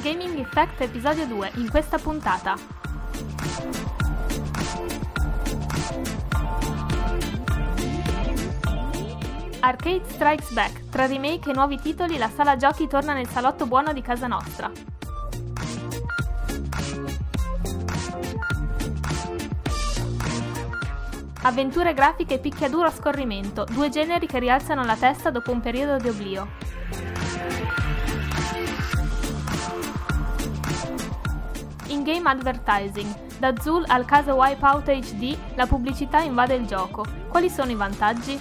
Gaming Effect episodio 2, in questa puntata. Arcade Strikes Back, tra remake e nuovi titoli la sala giochi torna nel salotto buono di casa nostra. Avventure grafiche e picchiaduro a scorrimento, due generi che rialzano la testa dopo un periodo di oblio. In-game advertising, da Zul al caso Wipeout HD, la pubblicità invade il gioco. Quali sono i vantaggi?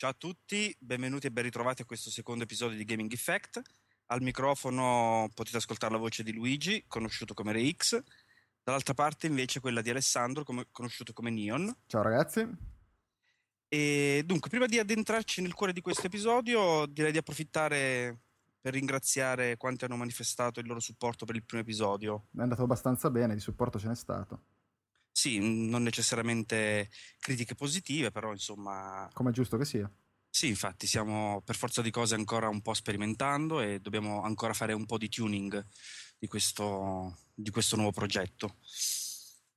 Ciao a tutti, benvenuti e ben ritrovati a questo secondo episodio di Gaming Effect. Al microfono potete ascoltare la voce di Luigi, conosciuto come Rex. Dall'altra parte invece quella di Alessandro, conosciuto come Neon. Ciao ragazzi. E dunque, prima di addentrarci nel cuore di questo episodio, direi di approfittare per ringraziare quanti hanno manifestato il loro supporto per il primo episodio. È andato abbastanza bene, di supporto ce n'è stato. Sì, non necessariamente critiche positive, però insomma... Come è giusto che sia. Sì, infatti, stiamo per forza di cose ancora un po' sperimentando e dobbiamo ancora fare un po' di tuning di questo nuovo progetto.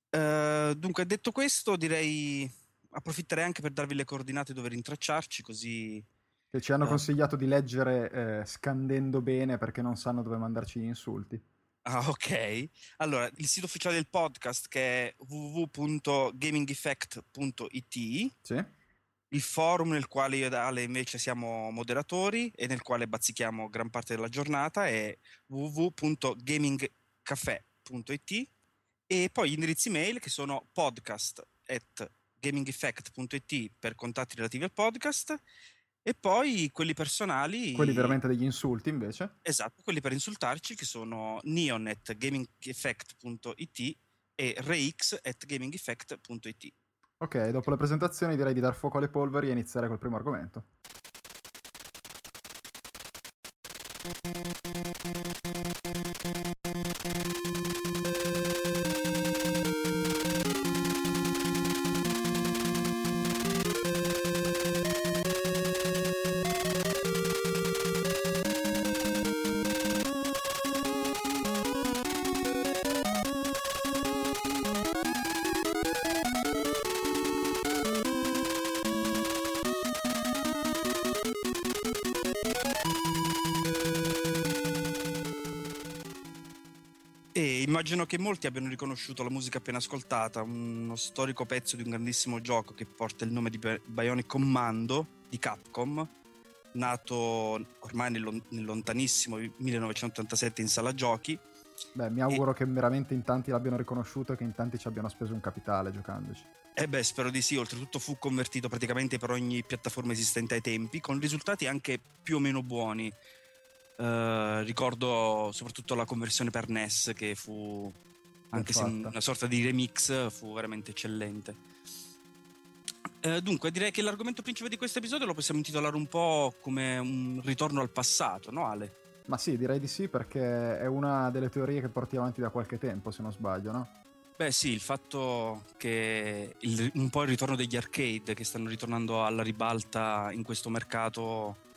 Dunque, detto questo, direi... approfitterei anche per darvi le coordinate dove rintracciarci, così che ci hanno consigliato di leggere scandendo bene perché non sanno dove mandarci gli insulti. Ah, ok. Allora, il sito ufficiale del podcast che è www.gamingeffect.it. Sì. Il forum nel quale io e Ale invece siamo moderatori e nel quale bazzichiamo gran parte della giornata è www.gamingcafe.it, e poi gli indirizzi mail che sono podcast@gamingeffect.it per contatti relativi al podcast, e poi quelli personali, quelli veramente degli insulti invece, esatto, quelli per insultarci, che sono neon@gamingeffect.it e rex@gamingeffect.it. Ok, dopo la presentazione direi di dar fuoco alle polveri e iniziare col primo argomento. Immagino che molti abbiano riconosciuto la musica appena ascoltata, uno storico pezzo di un grandissimo gioco che porta il nome di Bionic Commando di Capcom, nato ormai nel lontanissimo 1987 in sala giochi. Beh, mi auguro che veramente in tanti l'abbiano riconosciuto e che in tanti ci abbiano speso un capitale giocandoci. Eh beh, spero di sì. Oltretutto fu convertito praticamente per ogni piattaforma esistente ai tempi, con risultati anche più o meno buoni. Ricordo soprattutto la conversione per NES, che fu, anche se una sorta di remix, fu veramente eccellente. Dunque, direi che l'argomento principale di questo episodio lo possiamo intitolare un po' come un ritorno al passato, no Ale? Ma sì, direi di sì, perché è una delle teorie che porti avanti da qualche tempo, se non sbaglio, no? Beh sì, il fatto che un po' il ritorno degli arcade, che stanno ritornando alla ribalta in questo mercato...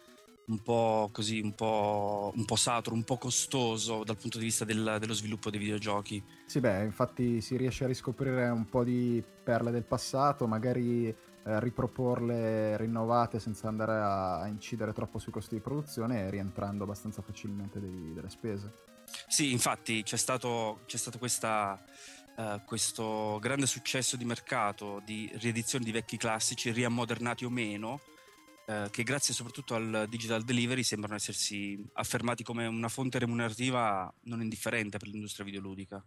un po' così, un po' saturo, un po' costoso dal punto di vista dello sviluppo dei videogiochi. Sì, beh, infatti si riesce a riscoprire un po' di perle del passato, magari riproporle rinnovate senza andare a incidere troppo sui costi di produzione e rientrando abbastanza facilmente delle spese. Sì, infatti c'è stato questo grande successo di mercato di riedizioni di vecchi classici, riammodernati o meno, che grazie soprattutto al digital delivery sembrano essersi affermati come una fonte remunerativa non indifferente per l'industria videoludica.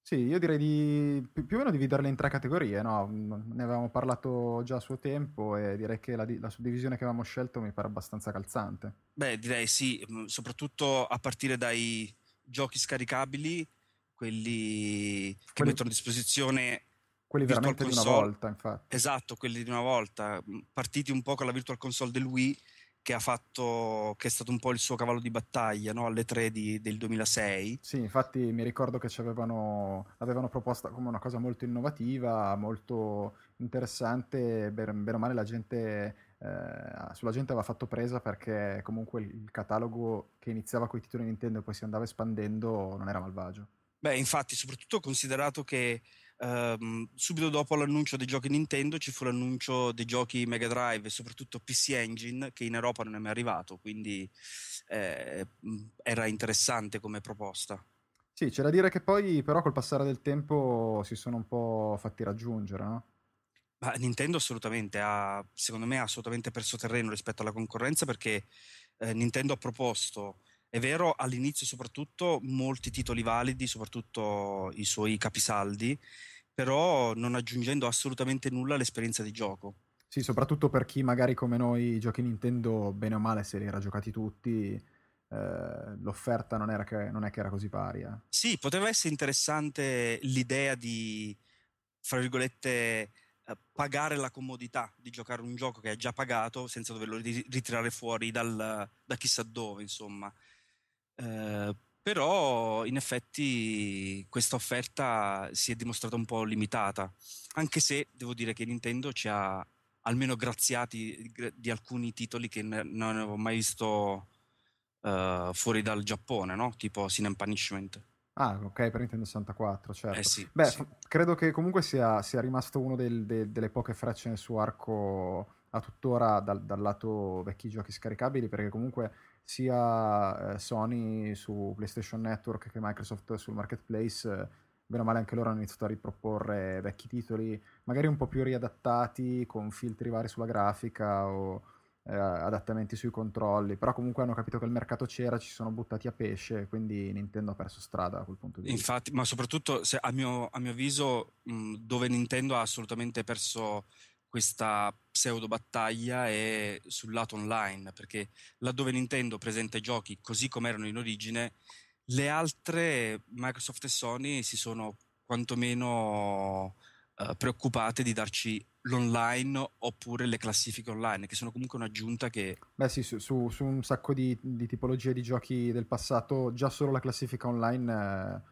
Sì, io direi di più o meno dividerle in tre categorie, no? Ne avevamo parlato già a suo tempo e direi che la suddivisione che avevamo scelto mi pare abbastanza calzante. Beh, direi sì, soprattutto a partire dai giochi scaricabili, quelli che mettono a disposizione Quelli veramente Virtual Console, di una volta, infatti. Esatto, quelli di una volta, partiti un po' con la Virtual Console del Wii, che è stato un po' il suo cavallo di battaglia, no? Alle 3 del 2006. Sì, infatti mi ricordo che l'avevano proposta come una cosa molto innovativa, molto interessante, bene o male la gente... sulla gente aveva fatto presa, perché comunque il catalogo che iniziava con i titoli Nintendo e poi si andava espandendo non era malvagio. Beh, infatti, soprattutto considerato che subito dopo l'annuncio dei giochi Nintendo ci fu l'annuncio dei giochi Mega Drive e soprattutto PC Engine, che in Europa non è mai arrivato, quindi era interessante come proposta. Sì, c'è da dire che poi però col passare del tempo si sono un po' fatti raggiungere, no? Nintendo assolutamente secondo me ha assolutamente perso terreno rispetto alla concorrenza, perché Nintendo ha proposto, è vero, all'inizio soprattutto molti titoli validi, soprattutto i suoi capisaldi, però non aggiungendo assolutamente nulla all'esperienza di gioco. Sì, soprattutto per chi magari come noi i giochi Nintendo bene o male se li era giocati tutti, l'offerta non è che era così varia. Sì, poteva essere interessante l'idea di, fra virgolette, pagare la comodità di giocare un gioco che è già pagato senza doverlo ritirare fuori da chissà dove, insomma. Però in effetti questa offerta si è dimostrata un po' limitata, anche se devo dire che Nintendo ci ha almeno graziati di alcuni titoli che non avevo mai visto fuori dal Giappone, no? Tipo Sin and Punishment. Ah, ok, per Nintendo 64, certo. Sì, beh, sì. Credo che comunque sia rimasto uno delle poche frecce nel suo arco a tuttora dal lato vecchi giochi scaricabili, perché comunque sia Sony su PlayStation Network che Microsoft sul Marketplace, bene o male anche loro hanno iniziato a riproporre vecchi titoli, magari un po' più riadattati, con filtri vari sulla grafica o adattamenti sui controlli, però comunque hanno capito che il mercato c'era, ci sono buttati a pesce, quindi Nintendo ha perso strada a quel punto di vista. Infatti, ma soprattutto a mio avviso dove Nintendo ha assolutamente perso questa pseudo battaglia è sul lato online, perché laddove Nintendo presenta i giochi così come erano in origine, le altre, Microsoft e Sony, si sono quantomeno preoccupate di darci l'online oppure le classifiche online, che sono comunque un'aggiunta che... Beh sì, su un sacco di tipologie di giochi del passato già solo la classifica online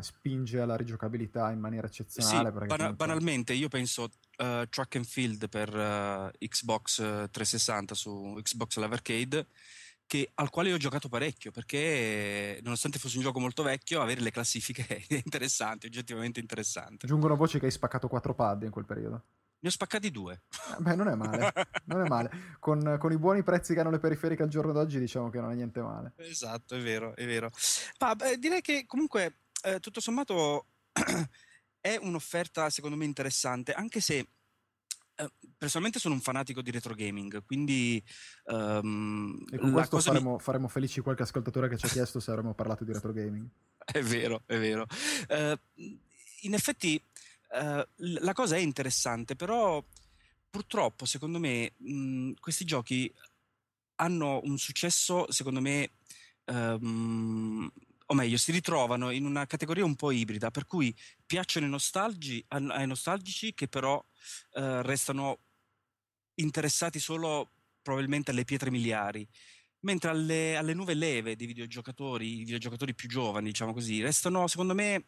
spinge alla rigiocabilità in maniera eccezionale. Sì, banalmente io penso Track and Field per Xbox 360 su Xbox Live Arcade, al quale ho giocato parecchio, perché nonostante fosse un gioco molto vecchio, avere le classifiche è interessante, oggettivamente interessante. Giungono voci che hai spaccato 4 pad in quel periodo. Ne ho spaccati 2. Beh, non è male, non è male. Con i buoni prezzi che hanno le periferiche al giorno d'oggi, diciamo che non è niente male. Esatto, è vero, è vero. Ma direi che comunque, tutto sommato, è un'offerta secondo me interessante, anche se personalmente sono un fanatico di retro gaming, quindi... e con questo faremo felici qualche ascoltatore che ci ha chiesto se avremmo parlato di retro gaming. È vero, è vero. In effetti... la cosa è interessante, però purtroppo secondo me questi giochi hanno un successo, secondo me o meglio, si ritrovano in una categoria un po' ibrida, per cui piacciono ai nostalgici, che però restano interessati solo probabilmente alle pietre miliari, mentre alle nuove leve dei videogiocatori più giovani, diciamo così, restano secondo me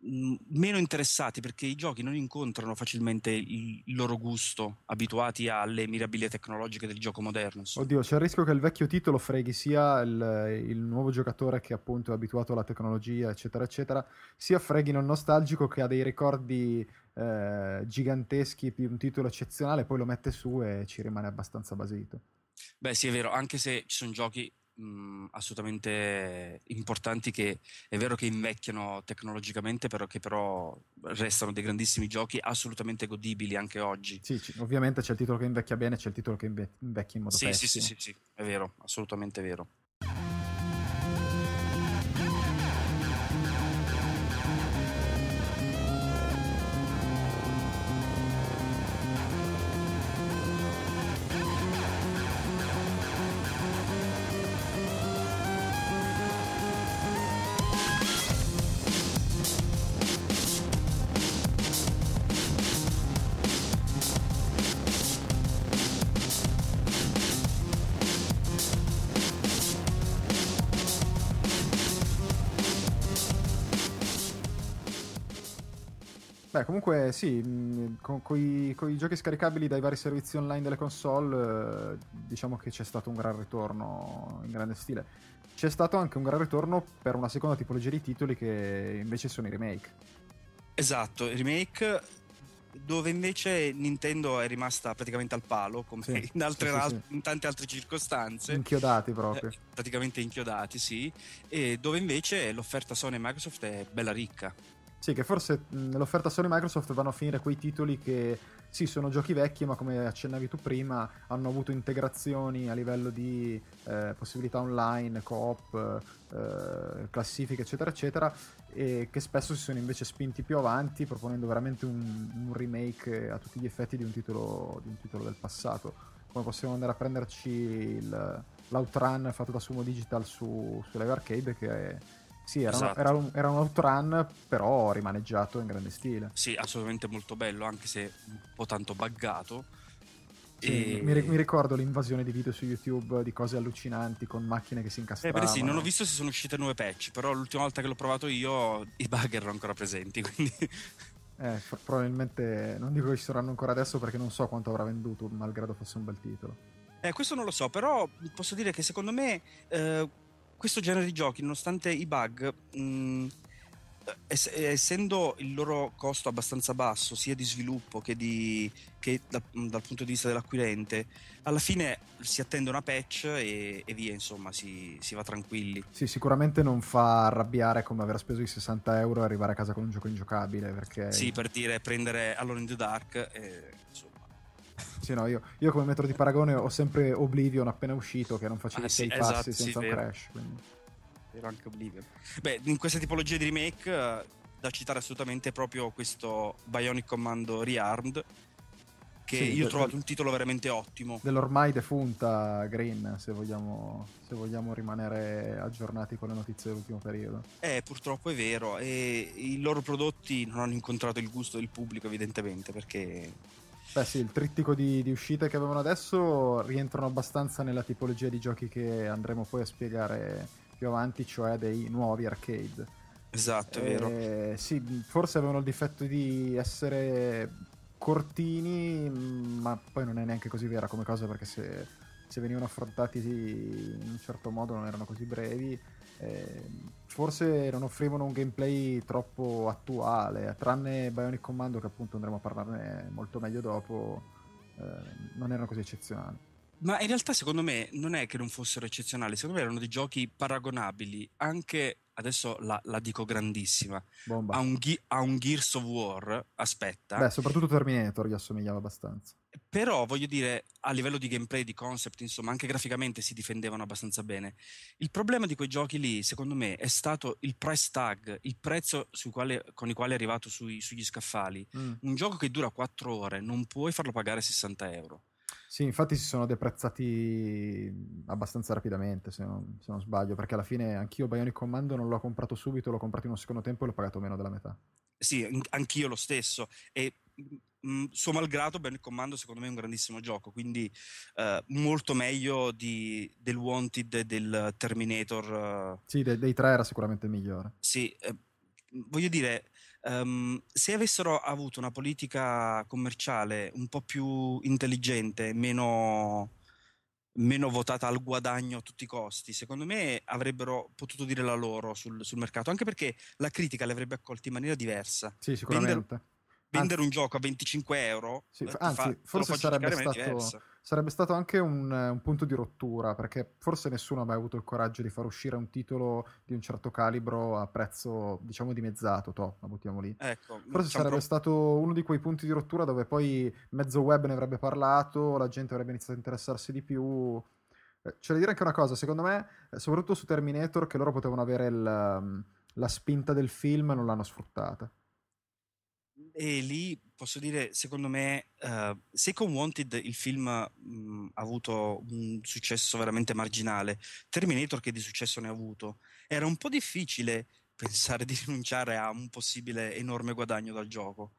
meno interessati, perché i giochi non incontrano facilmente il loro gusto, abituati alle mirabilie tecnologiche del gioco moderno. Oddio, c'è il rischio che il vecchio titolo freghi sia il nuovo giocatore, che appunto è abituato alla tecnologia eccetera eccetera, sia freghino il nostalgico che ha dei ricordi giganteschi di un titolo eccezionale, poi lo mette su e ci rimane abbastanza basito. Beh sì, è vero, anche se ci sono giochi assolutamente importanti che è vero che invecchiano tecnologicamente, però che restano dei grandissimi giochi assolutamente godibili anche oggi. Sì, ovviamente c'è il titolo che invecchia bene, c'è il titolo che invecchia in modo pessimo. Sì, è vero, assolutamente vero. Beh, comunque sì, con i giochi scaricabili dai vari servizi online delle console, diciamo che c'è stato un gran ritorno in grande stile. C'è stato anche un gran ritorno per una seconda tipologia di titoli che invece sono i remake. Esatto, i remake, dove invece Nintendo è rimasta praticamente al palo, come sì, in tante altre circostanze. Inchiodati proprio. Praticamente inchiodati, sì. E dove invece l'offerta Sony e Microsoft è bella ricca. Sì, che forse nell'offerta Sony e Microsoft vanno a finire quei titoli che sì, sono giochi vecchi, ma come accennavi tu prima hanno avuto integrazioni a livello di possibilità online, co-op, classifiche eccetera eccetera, e che spesso si sono invece spinti più avanti proponendo veramente un remake a tutti gli effetti di un titolo del passato, come possiamo andare a prenderci l'Outrun fatto da Sumo Digital su Live Arcade, che è... Sì, era un Outrun, però rimaneggiato in grande stile. Sì, assolutamente molto bello, anche se un po' tanto buggato. Sì, e... mi ricordo l'invasione di video su YouTube di cose allucinanti con macchine che si incastravano. Sì, non ho visto se sono uscite nuove patch, però l'ultima volta che l'ho provato io i bug erano ancora presenti, quindi... probabilmente, non dico che ci saranno ancora adesso perché non so quanto avrà venduto, malgrado fosse un bel titolo. Questo non lo so, però posso dire che secondo me... questo genere di giochi, nonostante i bug, essendo il loro costo abbastanza basso sia di sviluppo che dal punto di vista dell'acquirente, alla fine si attende una patch e via, insomma, si va tranquilli. Sì, sicuramente non fa arrabbiare come aver speso i €60 e arrivare a casa con un gioco ingiocabile, perché... Sì, per dire, prendere Alone in the Dark insomma. Sì, no, io come metro di paragone ho sempre Oblivion appena uscito, che non facevi sei passi senza un crash, quindi. Era anche Oblivion. Beh, in questa tipologia di remake da citare assolutamente proprio questo Bionic Commando Rearmed, che sì, io ho trovato un titolo veramente ottimo, dell'ormai defunta Green, se vogliamo rimanere aggiornati con le notizie dell'ultimo periodo. Purtroppo è vero, e i loro prodotti non hanno incontrato il gusto del pubblico, evidentemente, perché... Beh sì, il trittico di uscite che avevano adesso rientrano abbastanza nella tipologia di giochi che andremo poi a spiegare più avanti, cioè dei nuovi arcade. Esatto, è vero. Sì, forse avevano il difetto di essere cortini, ma poi non è neanche così vera come cosa, perché se venivano affrontati in un certo modo non erano così brevi. Forse non offrivano un gameplay troppo attuale, tranne Bionic Commando, che appunto andremo a parlarne molto meglio dopo, non erano così eccezionali. Ma in realtà secondo me non è che non fossero eccezionali, secondo me erano dei giochi paragonabili, anche adesso la dico grandissima, bomba, a un Gears of War, aspetta. Beh, soprattutto Terminator gli assomigliava abbastanza. Però voglio dire, a livello di gameplay, di concept, insomma, anche graficamente si difendevano abbastanza bene. Il problema di quei giochi lì, secondo me, è stato il price tag, il prezzo con il quale è arrivato sugli scaffali. Un gioco che dura 4 ore, non puoi farlo pagare €60. Sì, infatti si sono deprezzati abbastanza rapidamente, se non sbaglio, perché alla fine anch'io Bionic Commando non l'ho comprato subito, l'ho comprato in un secondo tempo e l'ho pagato meno della metà. Sì, anch'io lo stesso, e... suo malgrado Bionic Commando secondo me è un grandissimo gioco, quindi molto meglio del Wanted, del Terminator. Sì, dei tre era sicuramente il migliore. Sì, voglio dire, se avessero avuto una politica commerciale un po' più intelligente, meno votata al guadagno a tutti i costi, secondo me avrebbero potuto dire la loro sul mercato, anche perché la critica li avrebbe accolti in maniera diversa. Sì, sicuramente. Vendere un gioco a €25, sì, forse sarebbe stato anche un punto di rottura, perché forse nessuno ha mai avuto il coraggio di far uscire un titolo di un certo calibro a prezzo, diciamo, dimezzato, la buttiamo lì. Ecco, forse sarebbe stato uno di quei punti di rottura dove poi mezzo web ne avrebbe parlato, la gente avrebbe iniziato a interessarsi di più. C'è da dire anche una cosa, secondo me, soprattutto su Terminator, che loro potevano avere la spinta del film, non l'hanno sfruttata. E lì posso dire, secondo me, se con Wanted il film ha avuto un successo veramente marginale, Terminator, che di successo ne ha avuto, era un po' difficile pensare di rinunciare a un possibile enorme guadagno dal gioco.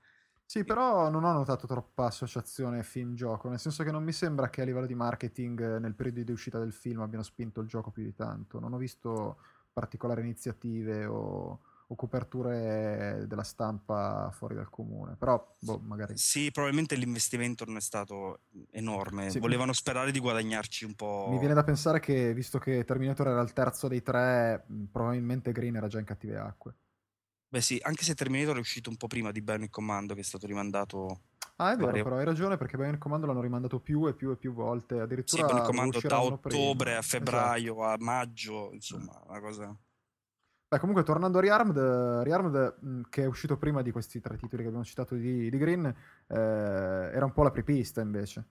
Sì, però non ho notato troppa associazione film-gioco, nel senso che non mi sembra che a livello di marketing nel periodo di uscita del film abbiano spinto il gioco più di tanto. Non ho visto particolari iniziative o o coperture della stampa fuori dal comune, però boh, magari sì, probabilmente l'investimento non è stato enorme, sì, volevano sperare di guadagnarci un po'. Mi viene da pensare che, visto che Terminator era il terzo dei tre, probabilmente Green era già in cattive acque. Beh sì, anche se Terminator è uscito un po' prima di Bionic Commando, che è stato rimandato. Ah, è vero, però hai ragione, perché Bionic Commando l'hanno rimandato più e più e più volte, addirittura. Sì, Bionic Commando da ottobre a febbraio, esatto, a maggio, insomma, una cosa. Beh, comunque, tornando a Rearmed, che è uscito prima di questi tre titoli che abbiamo citato di Green, era un po' la prepista invece.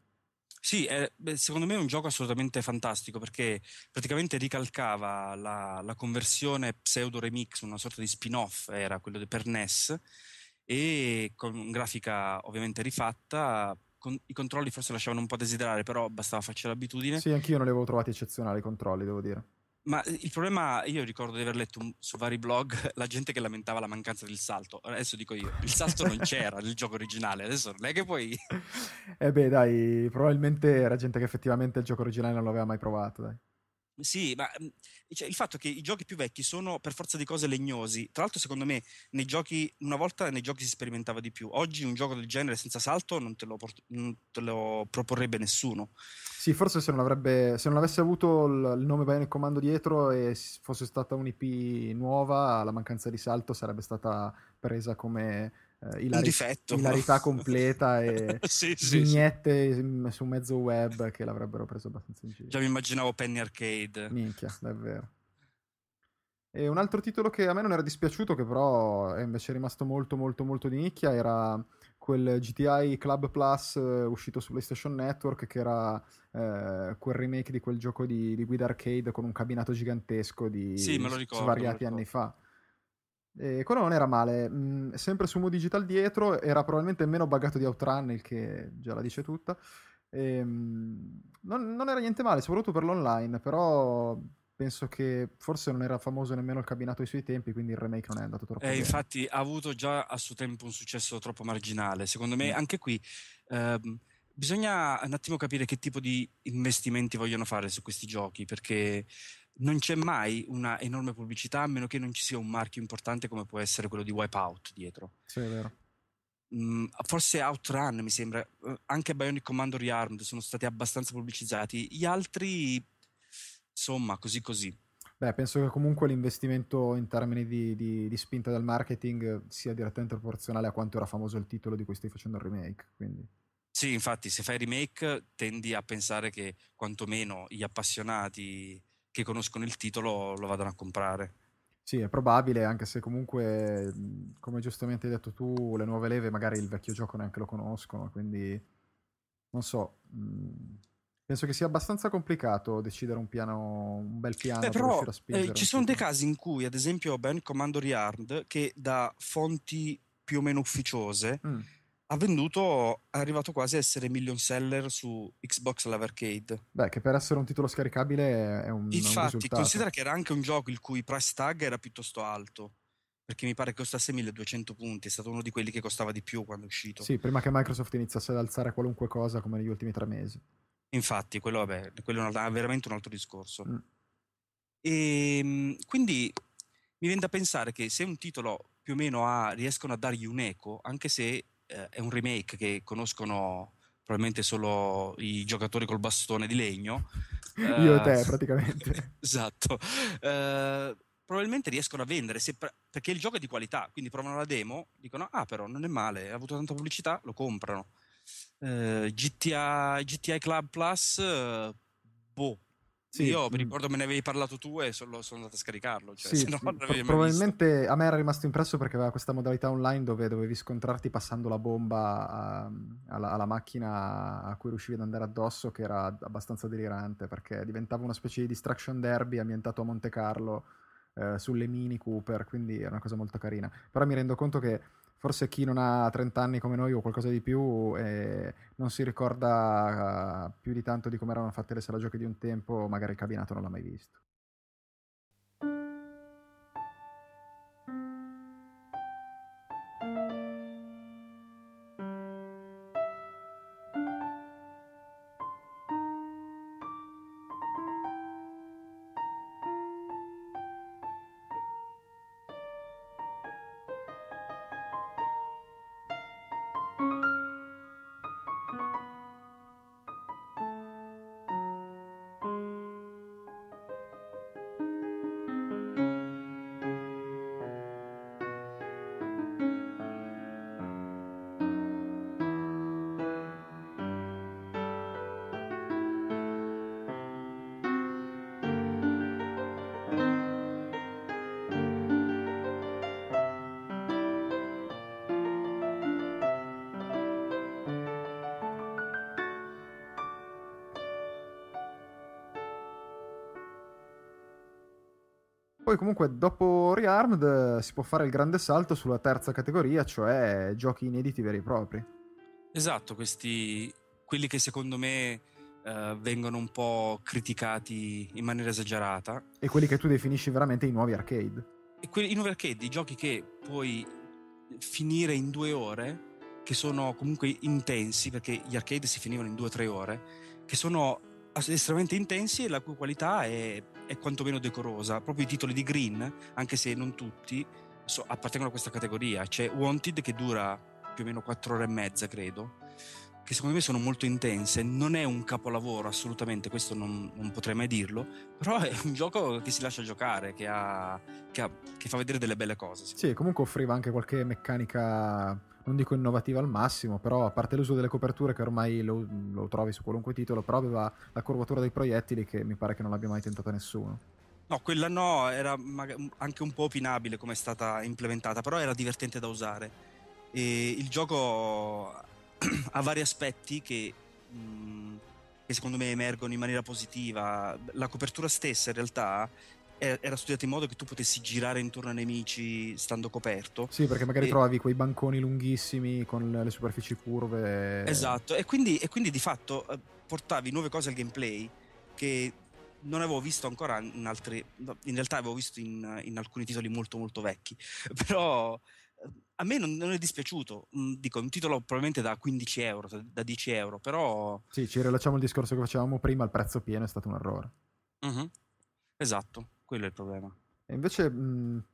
Sì, secondo me è un gioco assolutamente fantastico, perché praticamente ricalcava la conversione pseudo remix, una sorta di spin-off era quello per NES, e con grafica ovviamente rifatta. I controlli forse lasciavano un po' a desiderare, però bastava farci l'abitudine. Sì, anch'io non li avevo trovati eccezionali i controlli, devo dire. Ma il problema, io ricordo di aver letto su vari blog la gente che lamentava la mancanza del salto. Adesso dico io, il salto non c'era nel gioco originale, adesso non è che poi... beh dai, probabilmente era gente che effettivamente il gioco originale non l'aveva mai provato, dai. Sì, ma cioè, il fatto che i giochi più vecchi sono per forza di cose legnosi. Tra l'altro secondo me nei giochi, una volta nei giochi si sperimentava di più. Oggi un gioco del genere senza salto non te lo proporrebbe nessuno. Sì, forse se non avesse avuto il nome Bionic Commando dietro e fosse stata un'IP nuova, la mancanza di salto sarebbe stata presa come ilarità no? completa e vignette sì. su mezzo web che l'avrebbero preso abbastanza in giro. Già mi immaginavo Penny Arcade. Minchia, davvero. E un altro titolo che a me non era dispiaciuto, che però è invece rimasto molto molto molto di nicchia, era quel GTI Club Plus uscito su PlayStation Network, che era quel remake di quel gioco di guida arcade con un cabinato gigantesco di svariati anni fa. E quello non era male, sempre su Mu Digital dietro, era probabilmente meno buggato di Outrun, il che già la dice tutta. E, non era niente male, soprattutto per l'online, però... Penso che forse non era famoso nemmeno il cabinato ai suoi tempi, quindi il remake non è andato troppo bene. Infatti ha avuto già a suo tempo un successo troppo marginale. Secondo me anche qui bisogna un attimo capire che tipo di investimenti vogliono fare su questi giochi, perché non c'è mai una enorme pubblicità, a meno che non ci sia un marchio importante come può essere quello di Wipeout dietro. Sì, è vero. Forse Outrun, mi sembra, anche Bionic Commando Rearmed sono stati abbastanza pubblicizzati. Gli altri... Insomma, così. Beh, penso che comunque l'investimento in termini di spinta del marketing sia direttamente proporzionale a quanto era famoso il titolo di cui stai facendo il remake. Quindi. Sì, infatti, se fai remake tendi a pensare che quantomeno gli appassionati che conoscono il titolo lo vadano a comprare. Sì, è probabile, anche se comunque, come giustamente hai detto tu, le nuove leve magari il vecchio gioco neanche lo conoscono, quindi non so... Penso che sia abbastanza complicato decidere un bel piano per riuscire a spingere. Ci sono dei casi in cui, ad esempio, Bionic Commando Rearmed, che da fonti più o meno ufficiose è arrivato quasi a essere million seller su Xbox Live Arcade. Beh, che per essere un titolo scaricabile è un risultato. Infatti, considera che era anche un gioco il cui price tag era piuttosto alto, perché mi pare che costasse 1200 punti, è stato uno di quelli che costava di più quando è uscito. Sì, prima che Microsoft iniziasse ad alzare qualunque cosa come negli ultimi 3 mesi. Infatti, quello è veramente un altro discorso. E quindi mi viene da pensare che se un titolo più o meno riescono a dargli un eco, anche se è un remake che conoscono probabilmente solo i giocatori col bastone di legno io e te praticamente esatto, probabilmente riescono a vendere, perché il gioco è di qualità, quindi provano la demo, dicono però non è male, ha avuto tanta pubblicità, lo comprano. GTA Club Plus sì, io mi ricordo me ne avevi parlato tu e sono andato a scaricarlo, cioè, sì, se no, probabilmente visto. A me era rimasto impresso perché aveva questa modalità online dove dovevi scontrarti passando la bomba alla macchina a cui riuscivi ad andare addosso, che era abbastanza delirante perché diventava una specie di distraction derby ambientato a Monte Carlo sulle Mini Cooper, quindi è una cosa molto carina. Però mi rendo conto che forse chi non ha 30 anni come noi o qualcosa di più non si ricorda più di tanto di come erano fatte le sala giochi di un tempo, magari il cabinato non l'ha mai visto. Poi comunque dopo Rearmed si può fare il grande salto sulla terza categoria, cioè giochi inediti veri e propri. Esatto, questi, quelli che secondo me vengono un po' criticati in maniera esagerata. E quelli che tu definisci veramente i nuovi arcade. E quelli, i nuovi arcade, i giochi che puoi finire in 2 ore, che sono comunque intensi, perché gli arcade si finivano in 2 o 3 ore, che sono estremamente intensi e la cui qualità è quantomeno decorosa. Proprio i titoli di Green, anche se non tutti, appartengono a questa categoria. C'è Wanted che dura più o meno 4 ore e mezza, credo, che secondo me sono molto intense. Non è un capolavoro assolutamente, questo non potrei mai dirlo, però è un gioco che si lascia giocare, che fa vedere delle belle cose. Sì, comunque offriva anche qualche meccanica, non dico innovativa al massimo, però a parte l'uso delle coperture che ormai lo trovi su qualunque titolo, però aveva la curvatura dei proiettili che mi pare che non l'abbia mai tentata nessuno. No, quella no, era anche un po' opinabile come è stata implementata, però era divertente da usare. E il gioco ha vari aspetti che secondo me emergono in maniera positiva. La copertura stessa in realtà era studiato in modo che tu potessi girare intorno ai nemici stando coperto. Sì, perché magari trovavi quei banconi lunghissimi con le superfici curve. Esatto, e quindi di fatto portavi nuove cose al gameplay che non avevo visto ancora in altri. In realtà avevo visto in alcuni titoli molto molto vecchi, però a me non è dispiaciuto. Dico, un titolo probabilmente da 15 euro, da 10 euro, però... Sì, ci rilacciamo il discorso che facevamo prima, il prezzo pieno è stato un errore. Uh-huh. Esatto. Quello è il problema. E invece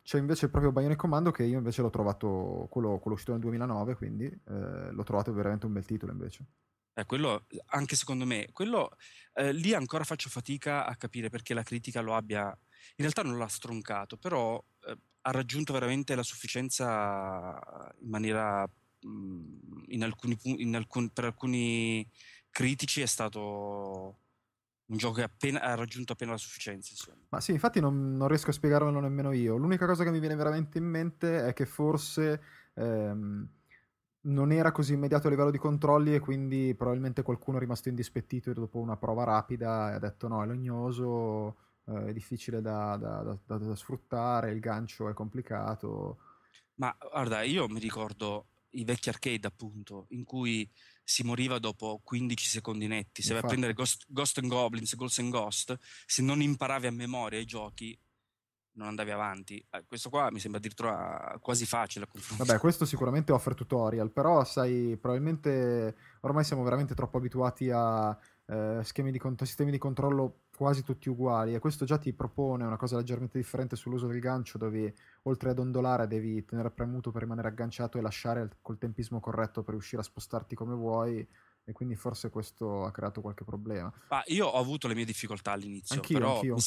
c'è invece proprio Bionic Commando, che io invece l'ho trovato, quello uscito nel 2009, quindi l'ho trovato veramente un bel titolo invece. Quello anche secondo me, quello lì ancora faccio fatica a capire perché la critica lo abbia, in realtà non l'ha stroncato, però ha raggiunto veramente la sufficienza in maniera per alcuni critici è stato un gioco che ha raggiunto appena la sufficienza, insomma. Ma sì, infatti non riesco a spiegarlo nemmeno io. L'unica cosa che mi viene veramente in mente è che forse non era così immediato a livello di controlli, e quindi probabilmente qualcuno è rimasto indispettito e dopo una prova rapida e ha detto no, è lognoso, è difficile da sfruttare, il gancio è complicato. Ma guarda, io mi ricordo i vecchi arcade, appunto, in cui si moriva dopo 15 secondi netti. Se vai a prendere Ghost and Goblins, Ghosts and Ghost, se non imparavi a memoria i giochi non andavi avanti. Questo qua mi sembra addirittura quasi facile a confrontare. Vabbè, questo sicuramente offre tutorial, però sai, probabilmente ormai siamo veramente troppo abituati a sistemi di controllo quasi tutti uguali, e questo già ti propone una cosa leggermente differente sull'uso del gancio, dove oltre ad ondolare devi tenere premuto per rimanere agganciato e lasciare col tempismo corretto per riuscire a spostarti come vuoi, e quindi forse questo ha creato qualche problema. Ma io ho avuto le mie difficoltà all'inizio, anch'io, mi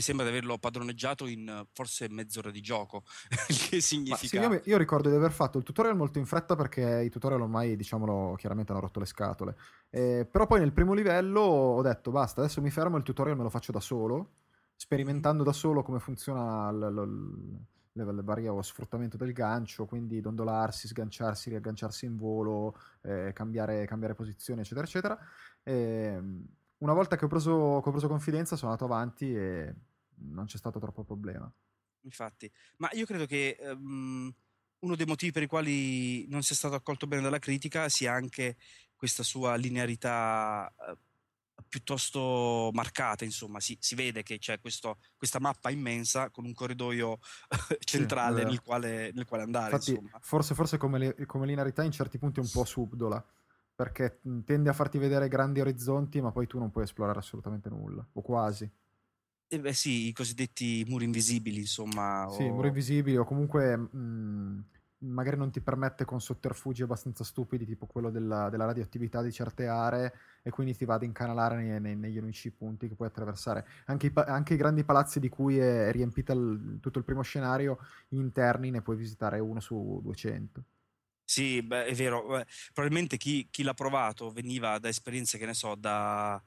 sembra di averlo padroneggiato in forse mezz'ora di gioco, che significa... Ma sì, io ricordo di aver fatto il tutorial molto in fretta, perché i tutorial ormai, diciamolo chiaramente, hanno rotto le scatole. Però poi nel primo livello ho detto basta, adesso mi fermo, il tutorial me lo faccio da solo, sperimentando da solo come funziona le varie, o sfruttamento del gancio, quindi dondolarsi, sganciarsi, riagganciarsi in volo, cambiare posizione, eccetera eccetera. Una volta che ho preso confidenza sono andato avanti e non c'è stato troppo problema. Infatti, ma io credo che uno dei motivi per i quali non sia stato accolto bene dalla critica sia anche questa sua linearità piuttosto marcata, insomma. Si vede che c'è questa mappa immensa con un corridoio centrale, sì, nel quale andare. Infatti, insomma, forse come linearità in certi punti è un po' subdola, perché tende a farti vedere grandi orizzonti, ma poi tu non puoi esplorare assolutamente nulla, o quasi. Sì, i cosiddetti muri invisibili, insomma. Sì, muri invisibili, o comunque magari non ti permette, con sotterfugi abbastanza stupidi tipo quello della radioattività di certe aree, e quindi ti va ad incanalare negli unici punti che puoi attraversare. Anche i grandi palazzi di cui è riempita tutto il primo scenario, gli interni ne puoi visitare uno su 200. Sì, beh, è vero. Probabilmente chi l'ha provato veniva da esperienze, che ne so, da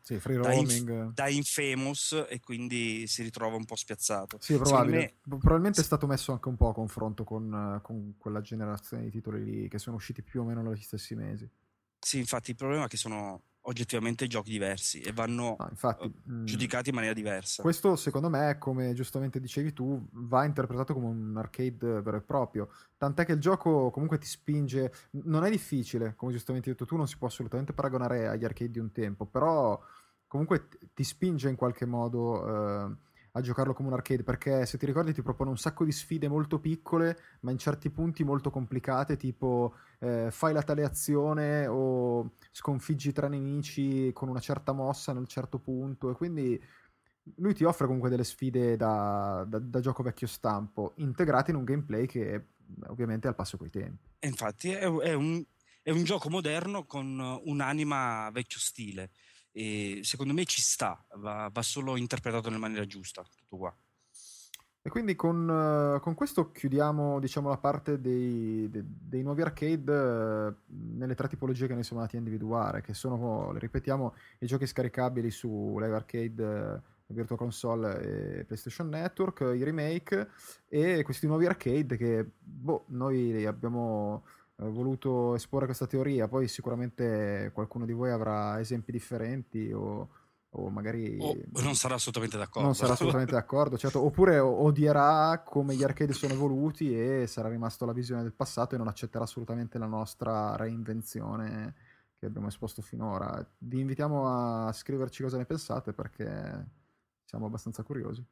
Infamous, e quindi si ritrova un po' spiazzato. Sì, probabile. Probabilmente è stato messo anche un po' a confronto con quella generazione di titoli lì che sono usciti più o meno negli stessi mesi. Sì, infatti il problema è che sono oggettivamente giochi diversi e vanno giudicati in maniera diversa. Questo secondo me, come giustamente dicevi tu, va interpretato come un arcade vero e proprio, tant'è che il gioco comunque ti spinge, non è difficile, come giustamente hai detto tu, non si può assolutamente paragonare agli arcade di un tempo, però comunque ti spinge in qualche modo a giocarlo come un arcade, perché se ti ricordi ti propone un sacco di sfide molto piccole ma in certi punti molto complicate, tipo fai la tale azione o sconfiggi tre nemici con una certa mossa nel certo punto, e quindi lui ti offre comunque delle sfide da gioco vecchio stampo integrate in un gameplay che è, ovviamente, al passo coi tempi. E infatti è un gioco moderno con un'anima vecchio stile. E secondo me ci sta, va solo interpretato nella maniera giusta, tutto qua. E quindi con questo chiudiamo, diciamo, la parte dei nuovi arcade nelle tre tipologie che noi siamo andati a individuare, che sono, le ripetiamo, i giochi scaricabili su Live Arcade, Virtual Console e PlayStation Network, i remake e questi nuovi arcade che noi abbiamo voluto esporre questa teoria. Poi sicuramente qualcuno di voi avrà esempi differenti o magari non sarà assolutamente d'accordo, certo, oppure odierà come gli arcade sono evoluti e sarà rimasto la visione del passato e non accetterà assolutamente la nostra reinvenzione che abbiamo esposto finora. Vi invitiamo a scriverci cosa ne pensate, perché siamo abbastanza curiosi.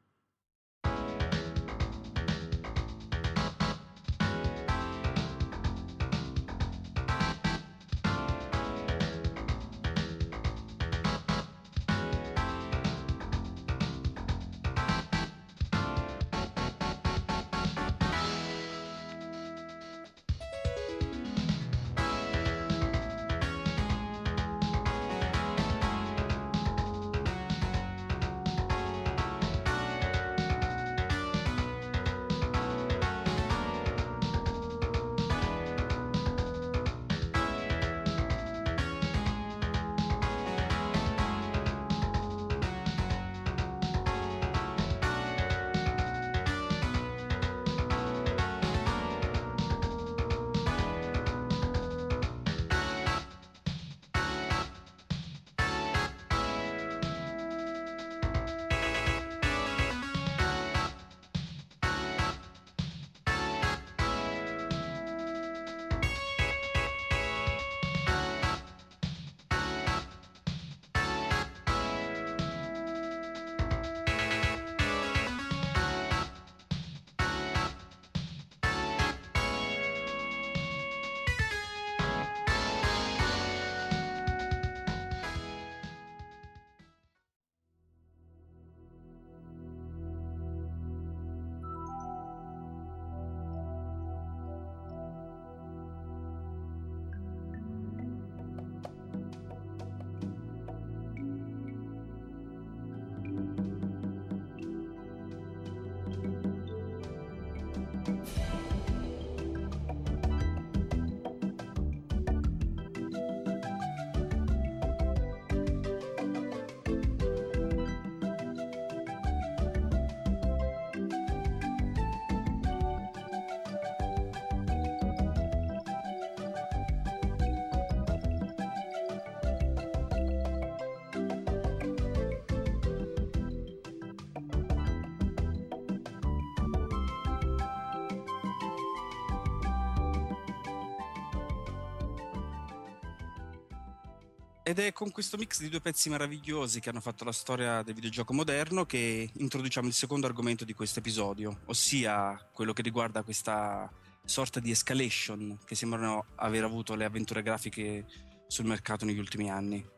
Ed è con questo mix di due pezzi meravigliosi che hanno fatto la storia del videogioco moderno che introduciamo il secondo argomento di questo episodio, ossia quello che riguarda questa sorta di escalation che sembrano aver avuto le avventure grafiche sul mercato negli ultimi anni.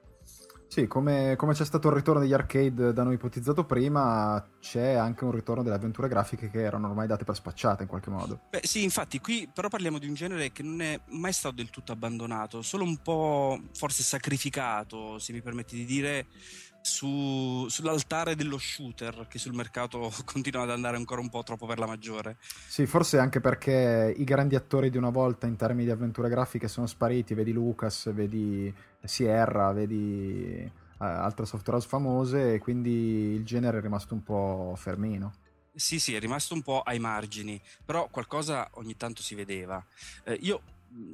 Sì, come c'è stato il ritorno degli arcade da noi ipotizzato prima, c'è anche un ritorno delle avventure grafiche che erano ormai date per spacciate in qualche modo. Beh sì, infatti qui però parliamo di un genere che non è mai stato del tutto abbandonato, solo un po' forse sacrificato, se mi permetti di dire, sull'altare dello shooter, che sul mercato continua ad andare ancora un po' troppo per la maggiore. Sì, forse anche perché i grandi attori di una volta in termini di avventure grafiche sono spariti, vedi Lucas, vedi Sierra, vedi altre software house famose, e quindi il genere è rimasto un po' fermino. Sì, è rimasto un po' ai margini, però qualcosa ogni tanto si vedeva. Io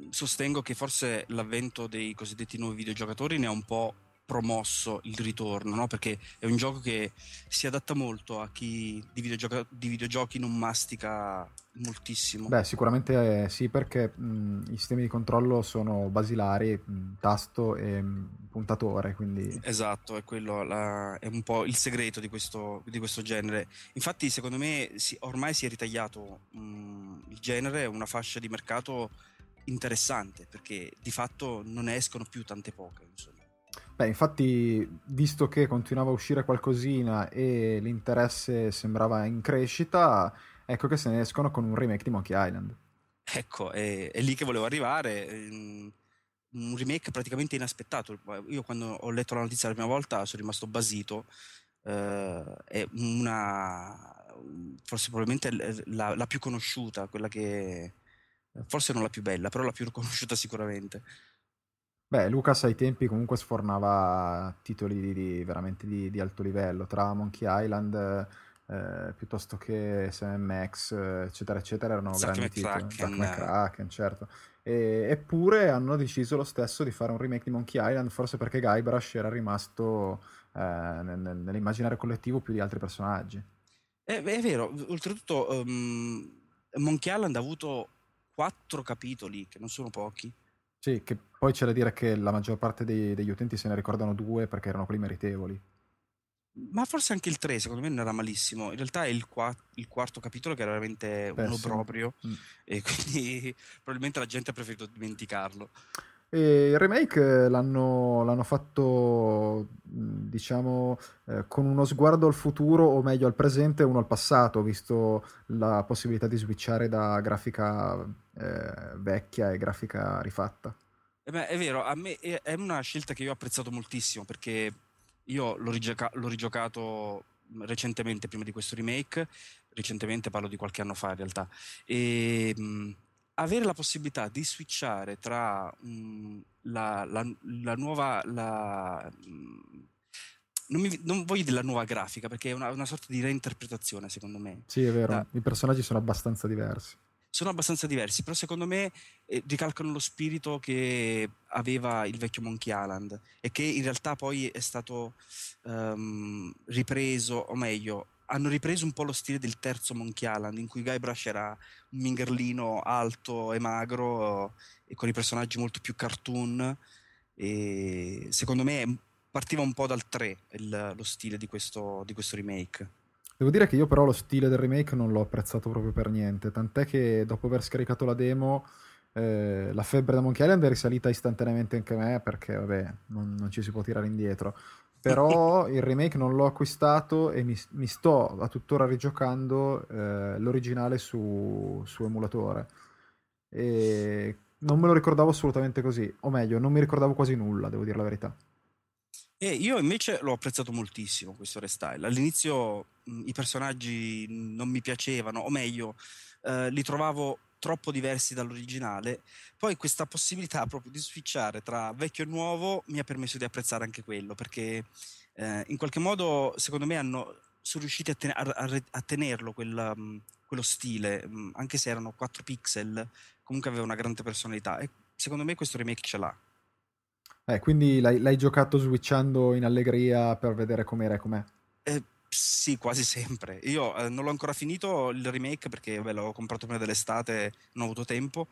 sostengo che forse l'avvento dei cosiddetti nuovi videogiocatori ne ha un po' promosso il ritorno, no? Perché è un gioco che si adatta molto a chi di videogiochi non mastica moltissimo. Beh, sicuramente sì, perché i sistemi di controllo sono basilari, tasto e puntatore, quindi... Esatto, è quello è un po' il segreto di questo genere. Infatti secondo me ormai si è ritagliato il genere, una fascia di mercato interessante, perché di fatto non ne escono più tante poche, insomma. Beh, infatti, visto che continuava a uscire qualcosina e l'interesse sembrava in crescita, ecco che se ne escono con un remake di Monkey Island. Ecco, è lì che volevo arrivare, un remake praticamente inaspettato. Io quando ho letto la notizia la prima volta sono rimasto basito, è forse probabilmente la più conosciuta, quella che... forse non la più bella, però la più conosciuta sicuramente. Beh, Lucas ai tempi comunque sfornava titoli veramente di alto livello, tra Monkey Island piuttosto che Sam Max, eccetera eccetera, erano grandi titoli. Zack McCracken, certo. Eppure hanno deciso lo stesso di fare un remake di Monkey Island, forse perché Guybrush era rimasto nell'immaginario collettivo più di altri personaggi. È vero, oltretutto Monkey Island ha avuto 4 capitoli, che non sono pochi. Sì, che poi c'è da dire che la maggior parte degli utenti se ne ricordano 2 perché erano quelli meritevoli. Ma forse anche il 3, secondo me, non era malissimo. In realtà è il quarto capitolo che era veramente uno proprio, e quindi probabilmente la gente ha preferito dimenticarlo. E il remake l'hanno fatto, diciamo, con uno sguardo al futuro, o meglio al presente e uno al passato, visto la possibilità di switchare da grafica vecchia e grafica rifatta. È vero, a me è una scelta che io ho apprezzato moltissimo, perché io l'ho rigiocato recentemente, prima di questo remake. Recentemente parlo di qualche anno fa, in realtà. Avere la possibilità di switchare tra la nuova... non voglio dire la nuova grafica, perché è una sorta di reinterpretazione, secondo me. Sì, è vero, i personaggi sono abbastanza diversi. Però secondo me ricalcano lo spirito che aveva il vecchio Monkey Island, e che in realtà poi è stato ripreso, o meglio... hanno ripreso un po' lo stile del terzo Monkey Island, in cui Guybrush era un mingerlino alto e magro e con i personaggi molto più cartoon, e secondo me partiva un po' dal 3 lo stile di questo remake. Devo dire che io però lo stile del remake non l'ho apprezzato proprio per niente, tant'è che dopo aver scaricato la demo la febbre da Monkey Island è risalita istantaneamente anche a me, perché vabbè, non ci si può tirare indietro. Però il remake non l'ho acquistato e mi sto a tuttora rigiocando l'originale su emulatore, e non me lo ricordavo assolutamente così, o meglio non mi ricordavo quasi nulla, devo dire la verità. E io invece l'ho apprezzato moltissimo questo restyle. All'inizio i personaggi non mi piacevano, o meglio li trovavo troppo diversi dall'originale, poi questa possibilità proprio di switchare tra vecchio e nuovo mi ha permesso di apprezzare anche quello, perché in qualche modo secondo me sono riusciti a tenerlo quello stile, anche se erano 4 pixel, comunque aveva una grande personalità, e secondo me questo remake ce l'ha. Quindi l'hai giocato switchando in allegria per vedere com'era e com'è? Sì, quasi sempre. Io non l'ho ancora finito il remake, perché l'ho comprato prima dell'estate, non ho avuto tempo.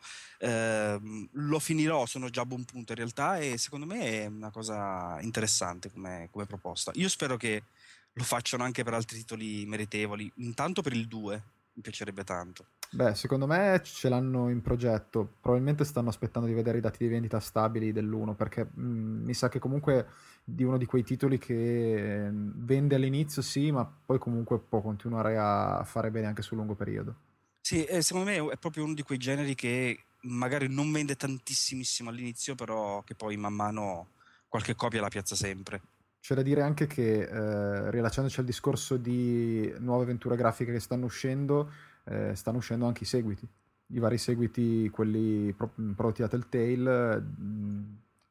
Lo finirò, sono già a buon punto in realtà, e secondo me è una cosa interessante come proposta. Io spero che lo facciano anche per altri titoli meritevoli, intanto per il 2 mi piacerebbe tanto. Beh, secondo me ce l'hanno in progetto, probabilmente stanno aspettando di vedere i dati di vendita stabili dell'1, perché mi sa che comunque di uno di quei titoli che vende all'inizio sì, ma poi comunque può continuare a fare bene anche sul lungo periodo. Sì, secondo me è proprio uno di quei generi che magari non vende tantissimissimo all'inizio, però che poi man mano qualche copia la piazza sempre. C'è da dire anche che rilasciandoci al discorso di nuove avventure grafiche che stanno uscendo anche i vari seguiti, quelli prodotti da Telltale,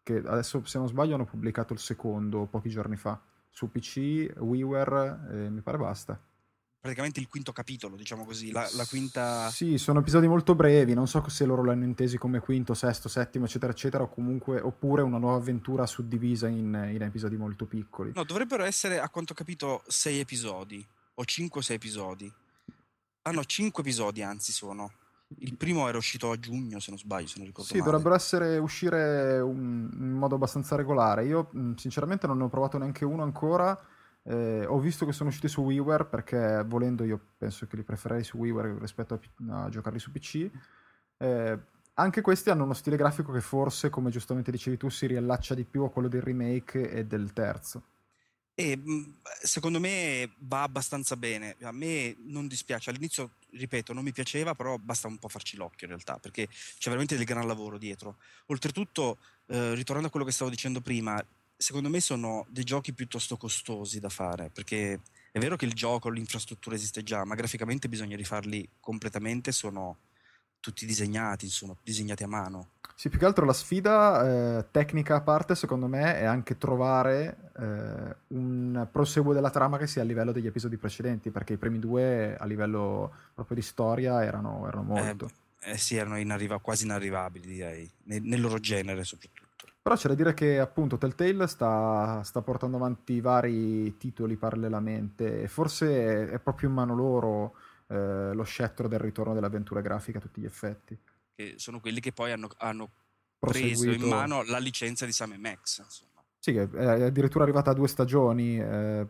che adesso se non sbaglio hanno pubblicato il secondo pochi giorni fa su PC, WiiWare, mi pare basta. praticamente il quinto capitolo, diciamo così, la quinta... Sì, sono episodi molto brevi, non so se loro l'hanno intesi come quinto, sesto, settimo, eccetera, eccetera, o comunque, oppure una nuova avventura suddivisa in episodi molto piccoli. No, dovrebbero essere, a quanto ho capito, 6 episodi, o 5 o 6 episodi. Ah no, 5 episodi anzi sono. Il primo era uscito a giugno, se non sbaglio, se non ricordo male. Sì, dovrebbero uscire in modo abbastanza regolare. Io, sinceramente, non ne ho provato neanche uno ancora. Ho visto che sono usciti su WiiWare, perché volendo io penso che li preferirei su WiiWare rispetto a giocarli su PC. Anche questi hanno uno stile grafico che forse, come giustamente dicevi tu, si riallaccia di più a quello del remake e del terzo. E secondo me va abbastanza bene, a me non dispiace. All'inizio, ripeto, non mi piaceva, però basta un po' farci l'occhio in realtà, perché c'è veramente del gran lavoro dietro. Oltretutto, ritornando a quello che stavo dicendo prima, secondo me sono dei giochi piuttosto costosi da fare, perché è vero che il gioco, l'infrastruttura esiste già, ma graficamente bisogna rifarli completamente, sono tutti disegnati, insomma, disegnati a mano. Sì, più che altro la sfida tecnica a parte, secondo me, è anche trovare un proseguo della trama che sia a livello degli episodi precedenti, perché i primi due a livello proprio di storia erano molto... sì, erano quasi inarrivabili, direi, nel loro genere soprattutto. Però c'è da dire che appunto Telltale sta portando avanti vari titoli parallelamente, e forse è proprio in mano loro lo scettro del ritorno dell'avventura grafica a tutti gli effetti. Che sono quelli che poi hanno preso in mano la licenza di Sam & Max, insomma. Sì, è addirittura arrivata a 2 stagioni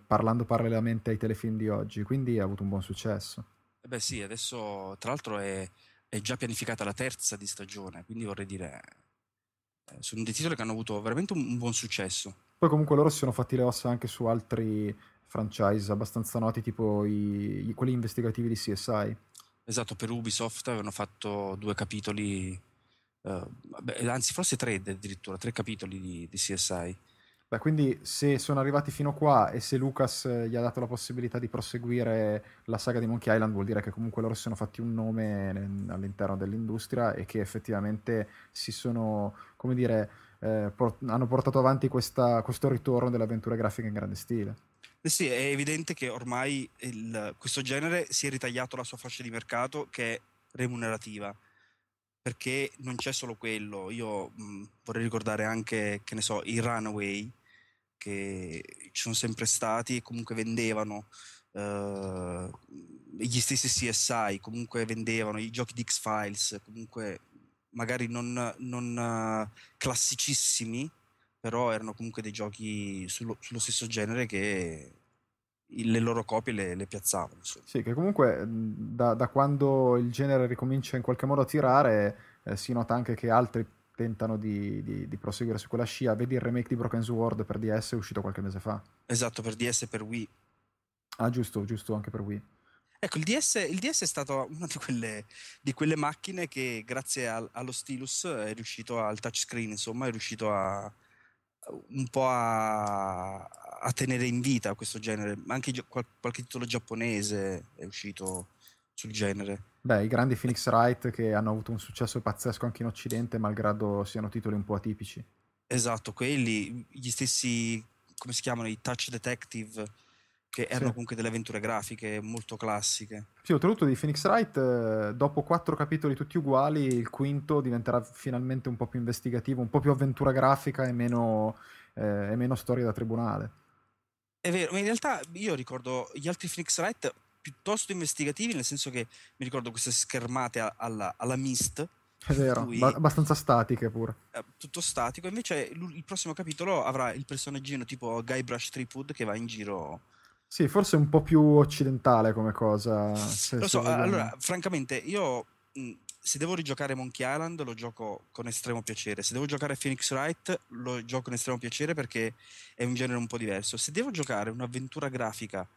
parlando parallelamente ai telefilm di oggi, quindi ha avuto un buon successo. Beh sì, adesso tra l'altro è già pianificata la 3ª di stagione, quindi vorrei dire... sono dei titoli che hanno avuto veramente un buon successo. Poi comunque loro si sono fatti le ossa anche su altri franchise abbastanza noti, tipo quelli investigativi di CSI. Esatto, per Ubisoft avevano fatto 2 capitoli, anzi forse 3 addirittura, 3 capitoli di CSI. Beh, quindi se sono arrivati fino qua e se Lucas gli ha dato la possibilità di proseguire la saga di Monkey Island, vuol dire che comunque loro si sono fatti un nome all'interno dell'industria e che effettivamente si sono, come dire, hanno portato avanti questo ritorno dell'avventura grafica in grande stile. Eh sì, è evidente che ormai questo genere si è ritagliato la sua fascia di mercato, che è remunerativa, perché non c'è solo quello. Io vorrei ricordare anche, che ne so, i Runaway, che ci sono sempre stati e comunque vendevano, gli stessi CSI comunque vendevano, i giochi di X-Files comunque magari non classicissimi, però erano comunque dei giochi sullo stesso genere che le loro copie le piazzavano, insomma. Sì, che comunque da quando il genere ricomincia in qualche modo a tirare, si nota anche che altri tentano di proseguire su quella scia. Vedi il remake di Broken Sword per DS, è uscito qualche mese fa. Esatto, per DS e per Wii. Ah, giusto, anche per Wii. Ecco, il DS è stato una di quelle macchine che grazie allo stylus è riuscito, al touchscreen, insomma, è riuscito a tenere in vita questo genere. Anche qualche titolo giapponese è uscito sul genere. Beh, i grandi Phoenix Wright, che hanno avuto un successo pazzesco anche in Occidente, malgrado siano titoli un po' atipici. Esatto, quelli, gli stessi, come si chiamano, i Touch Detective, che erano comunque delle avventure grafiche molto classiche. Sì, oltretutto di Phoenix Wright, dopo 4 capitoli tutti uguali, il quinto diventerà finalmente un po' più investigativo, un po' più avventura grafica e meno storia da tribunale. È vero, ma in realtà io ricordo gli altri Phoenix Wright piuttosto investigativi, nel senso che mi ricordo queste schermate alla Myst. È vero, abbastanza statiche pure. Tutto statico, invece il prossimo capitolo avrà il personaggino tipo Guybrush Threepwood che va in giro... Sì, forse un po' più occidentale come cosa. Lo so, allora, francamente, io se devo rigiocare Monkey Island lo gioco con estremo piacere. Se devo giocare Phoenix Wright lo gioco con estremo piacere, perché è un genere un po' diverso. Se devo giocare un'avventura grafica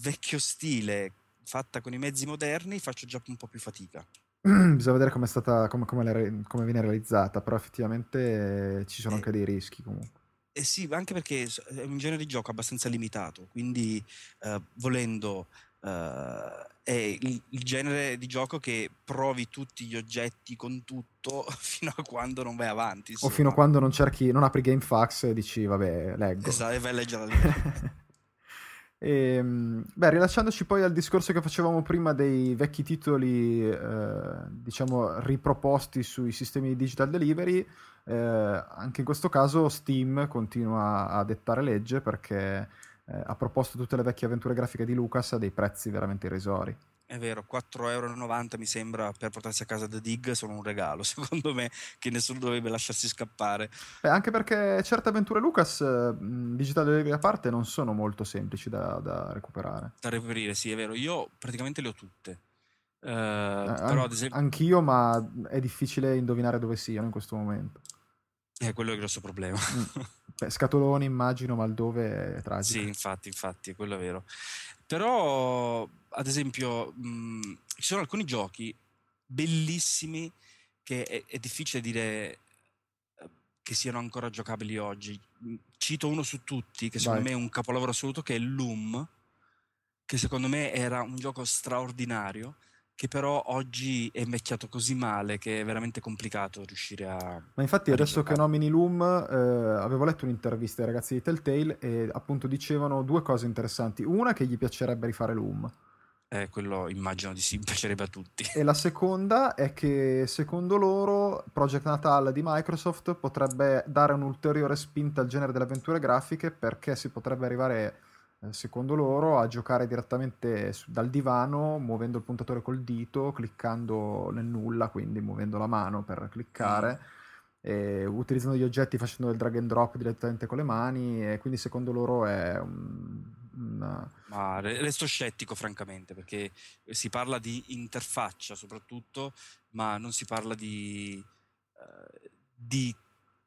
vecchio stile, fatta con i mezzi moderni, faccio già un po' più fatica. Bisogna vedere come viene realizzata, però effettivamente ci sono anche dei rischi comunque. Eh sì, anche perché è un genere di gioco abbastanza limitato, quindi volendo è il genere di gioco che provi tutti gli oggetti con tutto fino a quando non vai avanti. Insomma. O fino a quando non apri GameFAQs e dici vabbè, leggo. Esatto, e vai a leggere. E, beh, rilasciandoci poi al discorso che facevamo prima dei vecchi titoli, diciamo, riproposti sui sistemi di digital delivery, anche in questo caso Steam continua a dettare legge, perché ha proposto tutte le vecchie avventure grafiche di Lucas a dei prezzi veramente irrisori. È vero, 4,90 € mi sembra, per portarsi a casa The Dig, sono un regalo, secondo me, che nessuno dovrebbe lasciarsi scappare. Anche perché certe avventure Lucas, digital delivery a parte, non sono molto semplici da recuperare. Da reperire, sì, è vero. Io praticamente le ho tutte. Però ad esempio... Anch'io, ma è difficile indovinare dove siano in questo momento. Quello è il grosso problema. Scatoloni, immagino, ma il dove è tragico. Sì, infatti, quello è vero. Però, ad esempio, ci sono alcuni giochi bellissimi che è difficile dire che siano ancora giocabili oggi. Cito uno su tutti, che secondo me è un capolavoro assoluto, che è Loom, che secondo me era un gioco straordinario, che però oggi è invecchiato così male che è veramente complicato riuscire a... Ma infatti adesso che nomini Loom, avevo letto un'intervista ai ragazzi di Telltale e appunto dicevano due cose interessanti. Una, che gli piacerebbe rifare Loom. Quello immagino di sì, piacerebbe a tutti. E la seconda è che secondo loro Project Natal di Microsoft potrebbe dare un'ulteriore spinta al genere delle avventure grafiche, perché si potrebbe arrivare, secondo loro, a giocare direttamente dal divano, muovendo il puntatore col dito, cliccando nel nulla, quindi muovendo la mano per cliccare, e utilizzando gli oggetti, facendo il drag and drop direttamente con le mani. E quindi secondo loro è Ma resto scettico, francamente, perché si parla di interfaccia soprattutto, ma non si parla di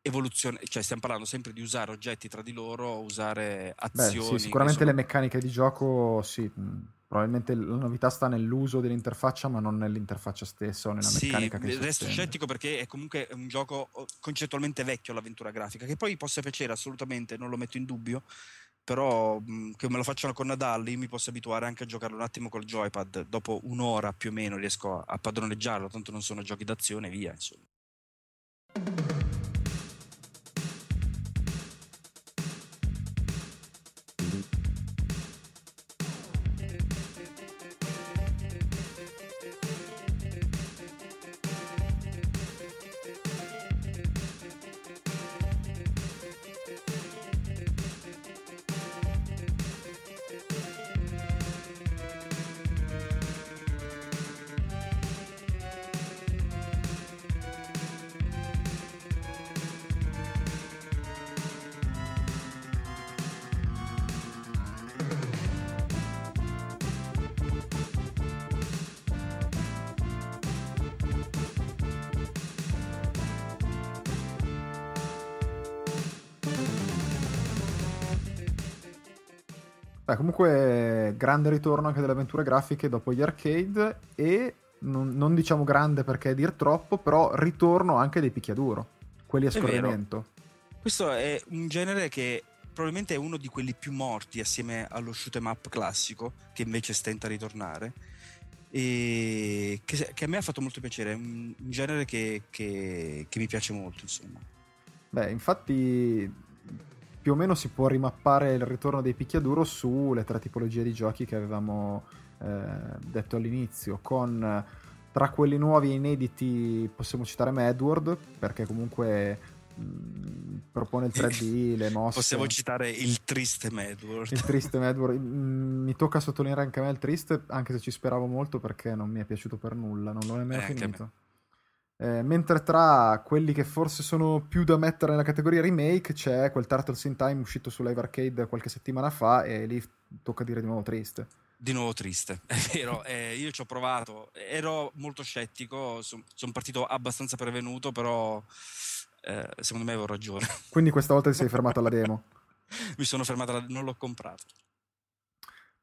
evoluzione, cioè stiamo parlando sempre di usare oggetti tra di loro, usare azioni. Sì, sicuramente le meccaniche di gioco, sì, probabilmente la novità sta nell'uso dell'interfaccia, ma non nell'interfaccia stessa o nella meccanica che si sottende. Resto scettico perché è comunque un gioco concettualmente vecchio, l'avventura grafica, che poi possa piacere assolutamente, non lo metto in dubbio, però che me lo facciano con Nadal, io mi posso abituare anche a giocarlo un attimo col joypad, dopo un'ora più o meno riesco a padroneggiarlo, tanto non sono giochi d'azione, via, insomma. Comunque grande ritorno anche delle avventure grafiche dopo gli arcade, e non diciamo grande perché è dir troppo, però ritorno anche dei picchiaduro, quelli a scorrimento. Questo è un genere che probabilmente è uno di quelli più morti assieme allo shoot 'em up classico, che invece stenta a ritornare, e che a me ha fatto molto piacere, è un genere che mi piace molto, insomma. Infatti più o meno si può rimappare il ritorno dei picchiaduro sulle tre tipologie di giochi che avevamo detto all'inizio, con tra quelli nuovi e inediti possiamo citare Madward, perché comunque propone il 3D, le mosse. Possiamo citare il triste Madward. Mi tocca sottolineare anche a me il triste, anche se ci speravo molto, perché non mi è piaciuto per nulla, non l'ho nemmeno finito. Mentre tra quelli che forse sono più da mettere nella categoria remake c'è quel Turtles in Time uscito su Live Arcade qualche settimana fa, e lì tocca dire di nuovo triste, è vero. Io ci ho provato, ero molto scettico, sono partito abbastanza prevenuto, però secondo me avevo ragione. Quindi questa volta ti sei fermato alla demo? Mi sono fermato non l'ho comprato.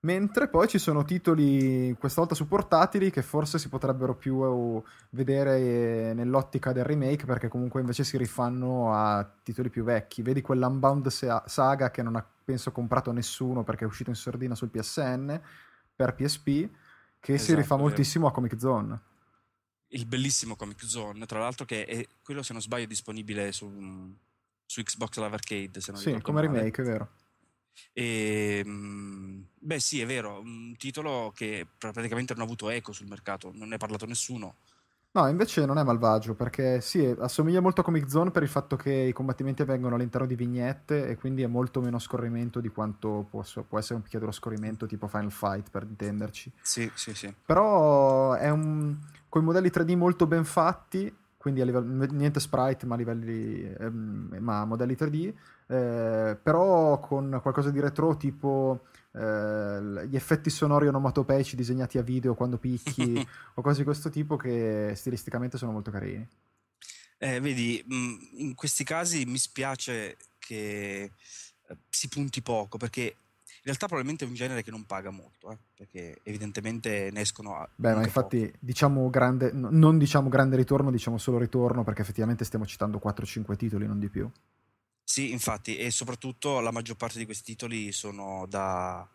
Mentre poi ci sono titoli questa volta su portatili che forse si potrebbero più vedere nell'ottica del remake, perché comunque invece si rifanno a titoli più vecchi. Vedi quell'Unbound Saga che non ha penso comprato nessuno, perché è uscito in sordina sul PSN per PSP, che si rifà moltissimo a Comic Zone, il bellissimo Comic Zone, tra l'altro, che è quello, se non sbaglio, disponibile su Xbox Live Arcade, se non ricordo male. Remake, è vero. E, beh sì, è vero, un titolo che praticamente non ha avuto eco sul mercato, non ne ha parlato nessuno. No, invece non è malvagio, perché sì, assomiglia molto a Comic Zone per il fatto che i combattimenti vengono all'interno di vignette e quindi è molto meno scorrimento di quanto può essere un picchiaduro scorrimento tipo Final Fight, per intenderci. Sì, sì, sì. Però è con i modelli 3D molto ben fatti, quindi a livello, niente sprite ma, ma modelli 3D, però con qualcosa di retro tipo... gli effetti sonori onomatopeici disegnati a video quando picchi o cose di questo tipo che stilisticamente sono molto carini. Vedi, in questi casi mi spiace che si punti poco, perché in realtà probabilmente è un genere che non paga molto, perché evidentemente ne escono a beh, ma infatti poco. Diciamo grande, non diciamo grande ritorno, diciamo solo ritorno, perché effettivamente stiamo citando 4-5 titoli, non di più. Sì, infatti, e soprattutto la maggior parte di questi titoli sono da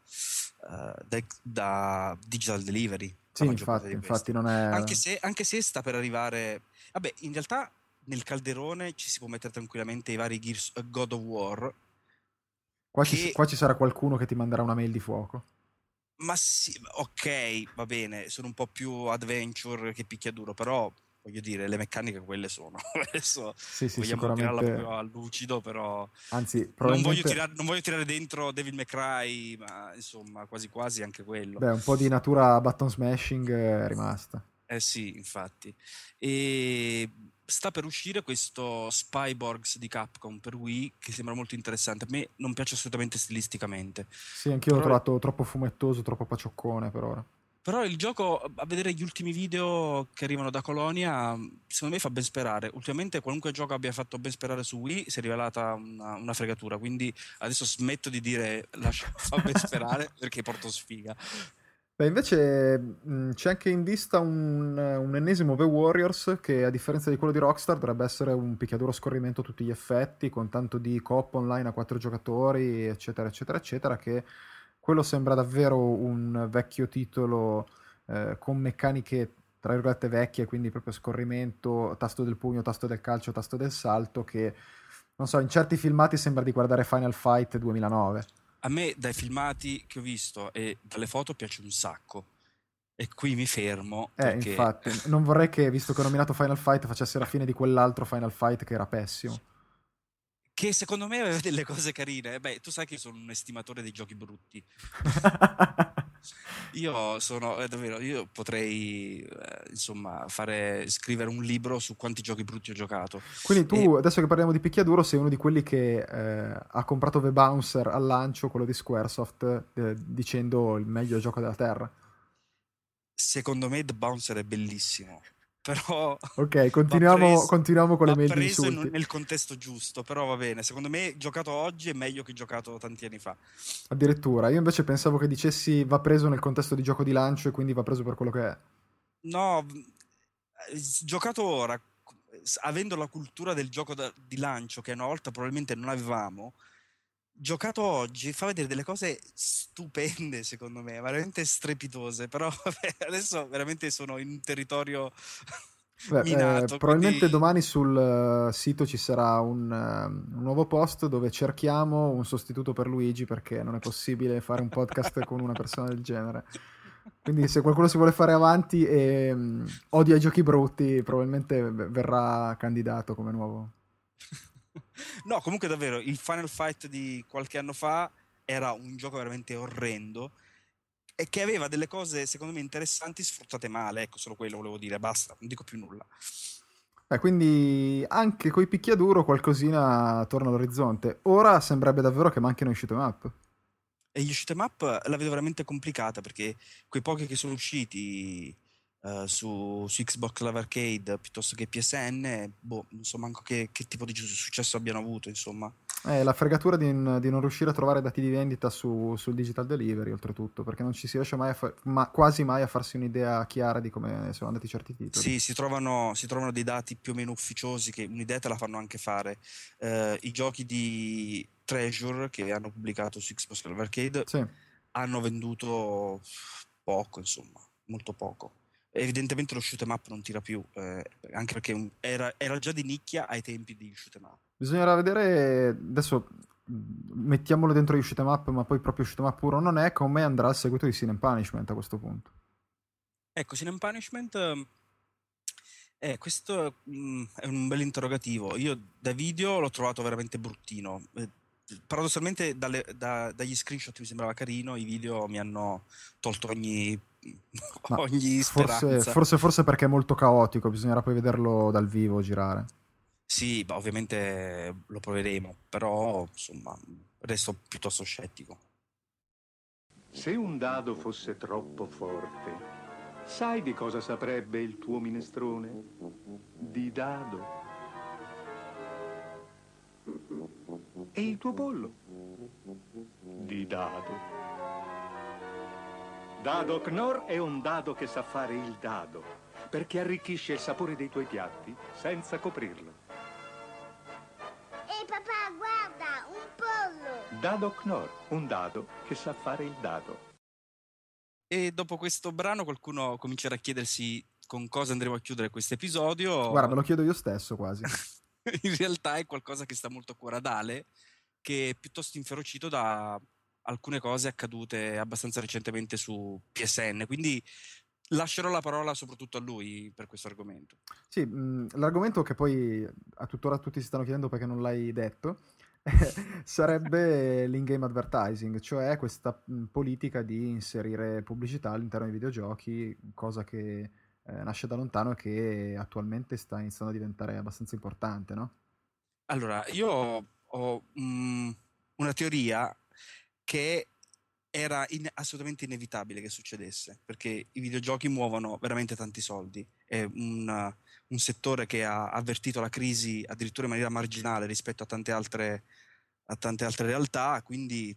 digital delivery. Sì, infatti non è... Anche se sta per arrivare... Vabbè, in realtà nel calderone ci si può mettere tranquillamente i vari Gears, God of War. Qua ci sarà qualcuno che ti manderà una mail di fuoco. Ma sì, ok, va bene, sono un po' più adventure che picchiaduro, però... Voglio dire, le meccaniche quelle sono. Adesso sì, vogliamo tirarla proprio a lucido, però... Anzi, probabilmente... non voglio tirare dentro Devil May Cry, ma insomma, quasi quasi anche quello. Beh, un po' di natura button smashing è rimasta. Eh sì, infatti. E sta per uscire questo Spyborgs di Capcom per Wii, che sembra molto interessante. A me non piace assolutamente stilisticamente. Sì, anch'io l'ho trovato troppo fumettoso, troppo pacioccone per ora. Però il gioco, a vedere gli ultimi video che arrivano da Colonia, secondo me fa ben sperare. Ultimamente qualunque gioco abbia fatto ben sperare su Wii si è rivelata una fregatura, quindi adesso smetto di dire fa ben sperare perché porto sfiga. Beh, invece c'è anche in vista un ennesimo The Warriors che, a differenza di quello di Rockstar, dovrebbe essere un picchiaduro scorrimento a tutti gli effetti, con tanto di coop online a 4 giocatori, eccetera, eccetera, eccetera, che... Quello sembra davvero un vecchio titolo con meccaniche tra virgolette vecchie, quindi proprio scorrimento, tasto del pugno, tasto del calcio, tasto del salto, che non so, in certi filmati sembra di guardare Final Fight 2009. A me dai filmati che ho visto e dalle foto piace un sacco. E qui mi fermo perché... infatti, non vorrei che, visto che ho nominato Final Fight, facessi la fine di quell'altro Final Fight che era pessimo. Che secondo me aveva delle cose carine. Beh, tu sai che io sono un estimatore dei giochi brutti. Io potrei insomma scrivere un libro su quanti giochi brutti ho giocato. Quindi tu, adesso che parliamo di picchiaduro, sei uno di quelli che ha comprato The Bouncer al lancio, quello di Squaresoft, dicendo il meglio gioco della terra. Secondo me The Bouncer è bellissimo. Però ok, continuiamo con le mail di insulti. Nel contesto giusto, però va bene. Secondo me giocato oggi è meglio che giocato tanti anni fa. Addirittura, io invece pensavo che dicessi va preso nel contesto di gioco di lancio e quindi va preso per quello che è. No, giocato ora, avendo la cultura del gioco di lancio che una volta probabilmente non avevamo, giocato oggi fa vedere delle cose stupende, secondo me, veramente strepitose. Però vabbè, adesso veramente sono in un territorio minato. Probabilmente quindi... domani sul sito ci sarà un nuovo post dove cerchiamo un sostituto per Luigi, perché non è possibile fare un podcast con una persona del genere. Quindi se qualcuno si vuole fare avanti e odia i giochi brutti, probabilmente verrà candidato come nuovo. No, comunque davvero, il Final Fight di qualche anno fa era un gioco veramente orrendo e che aveva delle cose, secondo me, interessanti sfruttate male. Ecco, solo quello volevo dire, basta, non dico più nulla. Quindi anche coi picchiaduro qualcosina torna all'orizzonte. Ora sembrerebbe davvero che manchino i shoot'em up. E gli shoot'em up la vedo veramente complicata, perché quei pochi che sono usciti... su Xbox Live Arcade piuttosto che PSN, non so manco che tipo di successo abbiano avuto, insomma. La fregatura di non riuscire a trovare dati di vendita sul digital delivery, oltretutto, perché non ci si riesce mai quasi mai a farsi un'idea chiara di come sono andati certi titoli. Sì, si trovano dei dati più o meno ufficiosi, che un'idea te la fanno anche fare. I giochi di Treasure che hanno pubblicato su Xbox Live Arcade hanno venduto poco, insomma, molto poco. Evidentemente lo shoot'em up non tira più, anche perché era già di nicchia ai tempi di shoot'em up. Bisognerà vedere adesso mettiamolo dentro gli shoot'em up, ma poi proprio shoot'em up puro non è, come andrà al seguito di Sin and Punishment a questo punto. Ecco, Sin and Punishment, questo è un bel interrogativo. Io da video l'ho trovato veramente bruttino, paradossalmente dagli screenshot mi sembrava carino, i video mi hanno tolto ogni speranza. Forse perché è molto caotico, bisognerà poi vederlo dal vivo girare. Sì, ma ovviamente lo proveremo, però insomma resto piuttosto scettico. Se un dado fosse troppo forte, sai di cosa saprebbe il tuo minestrone? Di dado. E il tuo pollo? Di dado. Dado Knorr è un dado che sa fare il dado, perché arricchisce il sapore dei tuoi piatti senza coprirlo. Ehi papà, guarda, un pollo! Dado Knorr, un dado che sa fare il dado. E dopo questo brano qualcuno comincerà a chiedersi con cosa andremo a chiudere questo episodio. Guarda, me lo chiedo io stesso quasi. In realtà è qualcosa che sta molto a cuore ad Ale, che è piuttosto inferocito da alcune cose accadute abbastanza recentemente su PSN, quindi lascerò la parola soprattutto a lui per questo argomento. Sì, l'argomento che poi a tuttora tutti si stanno chiedendo perché non l'hai detto sarebbe l'in-game advertising, cioè questa politica di inserire pubblicità all'interno dei videogiochi, cosa che nasce da lontano e che attualmente sta iniziando a diventare abbastanza importante, no? Allora, io ho una teoria che era assolutamente inevitabile che succedesse, perché i videogiochi muovono veramente tanti soldi, è un settore che ha avvertito la crisi addirittura in maniera marginale rispetto a tante altre realtà, quindi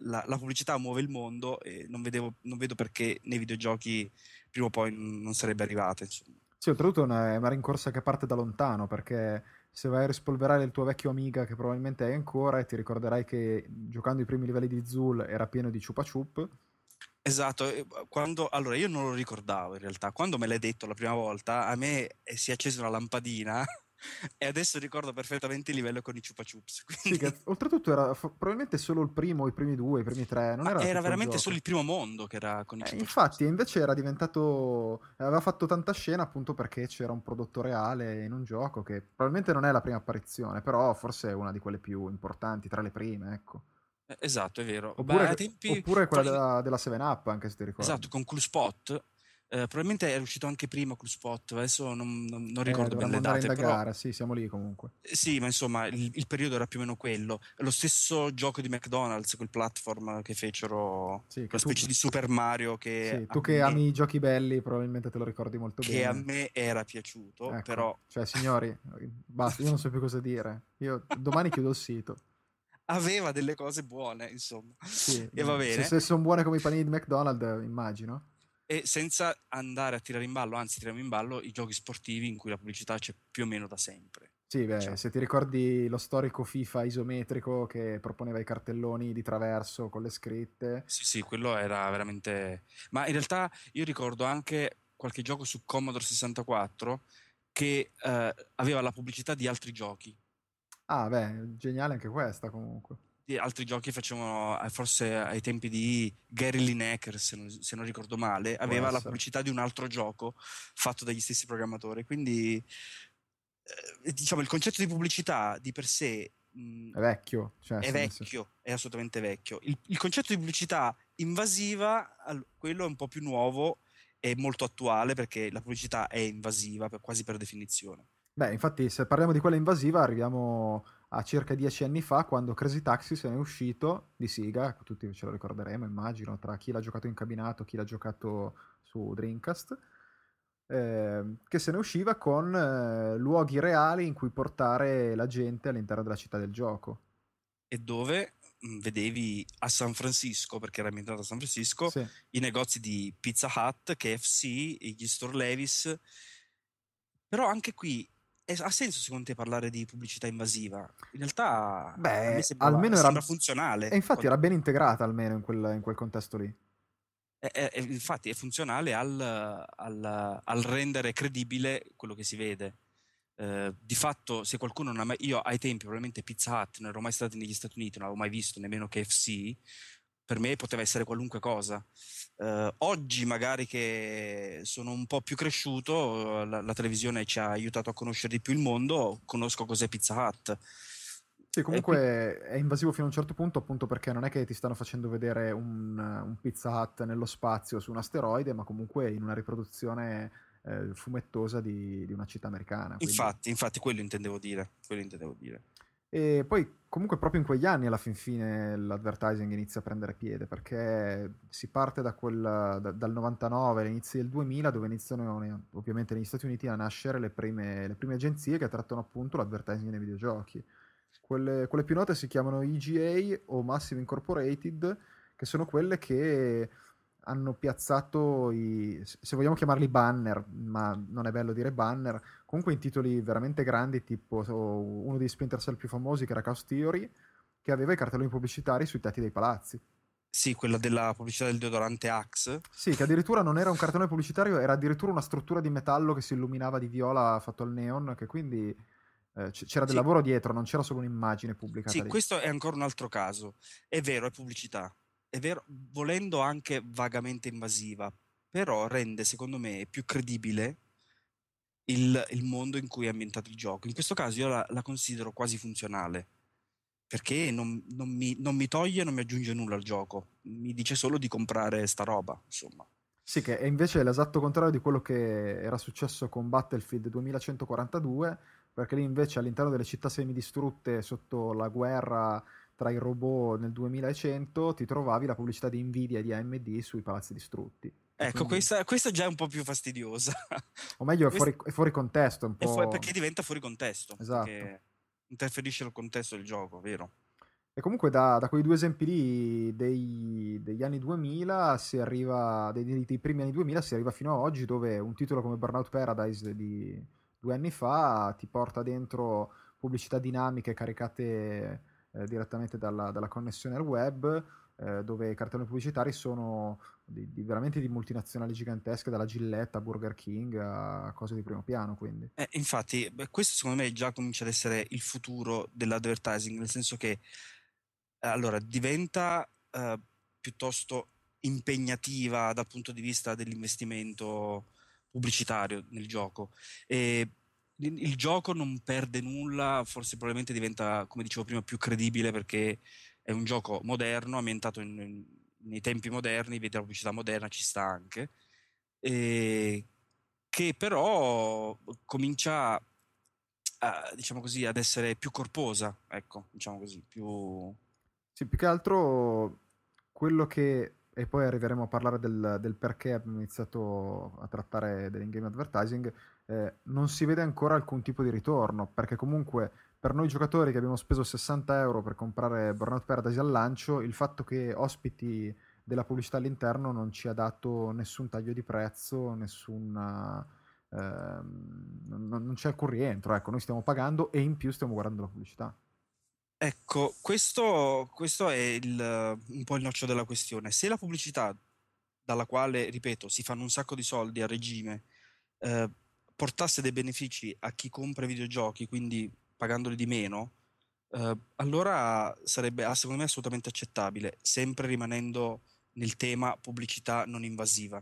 la pubblicità muove il mondo e non vedo perché nei videogiochi prima o poi non sarebbe arrivata, insomma. Sì, oltretutto è una rincorsa che parte da lontano, perché se vai a rispolverare il tuo vecchio Amiga, che probabilmente hai ancora, e ti ricorderai che giocando i primi livelli di Zul era pieno di ciupa ciup. Esatto, allora io non lo ricordavo in realtà, quando me l'hai detto la prima volta a me si è accesa una lampadina e adesso ricordo perfettamente il livello con i ciupa ciups, quindi... Sì, oltretutto era probabilmente solo il primo, i primi due, i primi tre, non era veramente solo il primo mondo che era con i ciupa ciups. Infatti invece era diventato, aveva fatto tanta scena appunto perché c'era un prodotto reale in un gioco che probabilmente non è la prima apparizione, però forse è una di quelle più importanti, tra le prime, ecco. Esatto, è vero. Oppure, oppure quella della 7-Up, anche se ti ricordi. Esatto, con Cool Spot, probabilmente è uscito anche prima Cool Spot, adesso non ricordo bene le date, però... Sì, siamo lì comunque. Sì, ma insomma il periodo era più o meno quello. Lo stesso gioco di McDonald's, quel platform che fecero, sì, una specie di Super Mario che... Sì, tu che ami i giochi belli probabilmente te lo ricordi molto bene. Che a me era piaciuto, ecco, però... Cioè signori, basta, io non so più cosa dire. Io domani chiudo il sito. Aveva delle cose buone, insomma. Sì, e va bene. Se sono buone come i panini di McDonald's, immagino. E senza andare a tirare in ballo, anzi tiriamo in ballo i giochi sportivi in cui la pubblicità c'è più o meno da sempre. Sì, beh, cioè, se ti ricordi lo storico FIFA isometrico che proponeva i cartelloni di traverso con le scritte. Sì, quello era veramente... Ma in realtà io ricordo anche qualche gioco su Commodore 64 che aveva la pubblicità di altri giochi. Ah beh, geniale anche questa comunque. E altri giochi facevano, forse ai tempi di Gary Lineker, se non ricordo male, aveva la pubblicità di un altro gioco fatto dagli stessi programmatori, quindi diciamo il concetto di pubblicità di per sé è vecchio, cioè, è vecchio, è assolutamente vecchio. Il concetto di pubblicità invasiva, quello è un po' più nuovo, è molto attuale perché la pubblicità è invasiva quasi per definizione. Beh, infatti se parliamo di quella invasiva arriviamo a circa 10 anni fa, quando Crazy Taxi se ne è uscito di Sega, tutti ce lo ricorderemo immagino, tra chi l'ha giocato in cabinato, chi l'ha giocato su Dreamcast, che se ne usciva con luoghi reali in cui portare la gente all'interno della città del gioco. E dove vedevi a San Francisco, perché era ambientato a San Francisco, sì, i negozi di Pizza Hut, KFC, gli store Levis, però anche qui... Ha senso secondo te parlare di pubblicità invasiva? In realtà almeno era funzionale. E infatti era ben integrata almeno in quel contesto lì. Infatti è funzionale al rendere credibile quello che si vede. di fatto, se qualcuno non ha mai, io ai tempi probabilmente Pizza Hut non ero mai stato negli Stati Uniti, non avevo mai visto nemmeno KFC, per me poteva essere qualunque cosa. Oggi magari che sono un po' più cresciuto, la televisione ci ha aiutato a conoscere di più il mondo, conosco cos'è Pizza Hut. Sì, comunque è invasivo fino a un certo punto, appunto perché non è che ti stanno facendo vedere un Pizza Hut nello spazio su un asteroide, ma comunque in una riproduzione fumettosa di una città americana. Quindi... Infatti, quello intendevo dire. E poi comunque proprio in quegli anni alla fin fine l'advertising inizia a prendere piede, perché si parte dal 99 all'inizio del 2000, dove iniziano ovviamente negli Stati Uniti a nascere le prime agenzie che trattano appunto l'advertising nei videogiochi. Quelle più note si chiamano EGA o Massive Incorporated, che sono quelle che hanno piazzato se vogliamo chiamarli banner, ma non è bello dire banner, comunque in titoli veramente grandi, tipo uno dei Splinter Cell più famosi che era Chaos Theory, che aveva i cartelloni pubblicitari sui tetti dei palazzi. Sì, quella della pubblicità del deodorante Axe. Sì, che addirittura non era un cartellone pubblicitario, era addirittura una struttura di metallo che si illuminava di viola fatto al neon, che quindi... c'era del lavoro dietro, non c'era solo un'immagine pubblicata. Sì, lì. Questo è ancora un altro caso. È vero, è pubblicità. È vero, volendo anche vagamente invasiva, però rende, secondo me, più credibile il mondo in cui è ambientato il gioco. In questo caso io la considero quasi funzionale, perché non mi toglie, non mi aggiunge nulla al gioco. Mi dice solo di comprare sta roba, insomma. Sì, che è invece l'esatto contrario di quello che era successo con Battlefield 2142, perché lì invece all'interno delle città semidistrutte sotto la guerra tra i robot nel 2100 ti trovavi la pubblicità di Nvidia e di AMD sui palazzi distrutti. Ecco, quindi... questa già è un po' più fastidiosa. O meglio, è fuori contesto un po'. Perché diventa fuori contesto. Esatto. Perché interferisce nel contesto del gioco, vero? E comunque da quei due esempi lì degli anni 2000 si arriva, dei primi anni 2000 si arriva fino a oggi, dove un titolo come Burnout Paradise di... 2 anni fa ti porta dentro pubblicità dinamiche caricate direttamente dalla connessione al web, dove i cartelloni pubblicitari sono veramente di multinazionali gigantesche, dalla Gillette a Burger King a cose di primo piano. Quindi. Infatti, questo secondo me già comincia ad essere il futuro dell'advertising, nel senso che allora diventa piuttosto impegnativa dal punto di vista dell'investimento pubblicitario nel gioco, e il gioco non perde nulla, forse probabilmente diventa, come dicevo prima, più credibile, perché è un gioco moderno ambientato nei tempi moderni, vedi la pubblicità moderna, ci sta anche, e che però comincia diciamo così ad essere più corposa, ecco, diciamo così, più... Sì, più che altro quello che... E poi arriveremo a parlare del perché abbiamo iniziato a trattare dell'in-game advertising. Non si vede ancora alcun tipo di ritorno, perché comunque per noi giocatori che abbiamo speso 60 euro per comprare Burnout Paradise al lancio, il fatto che ospiti della pubblicità all'interno non ci ha dato nessun taglio di prezzo, non c'è alcun rientro. Ecco, noi stiamo pagando e in più stiamo guardando la pubblicità. Ecco, questo è un po' il nocciolo della questione. Se la pubblicità, dalla quale, ripeto, si fanno un sacco di soldi a regime, portasse dei benefici a chi compra videogiochi, quindi pagandoli di meno, allora sarebbe, secondo me, assolutamente accettabile, sempre rimanendo nel tema pubblicità non invasiva.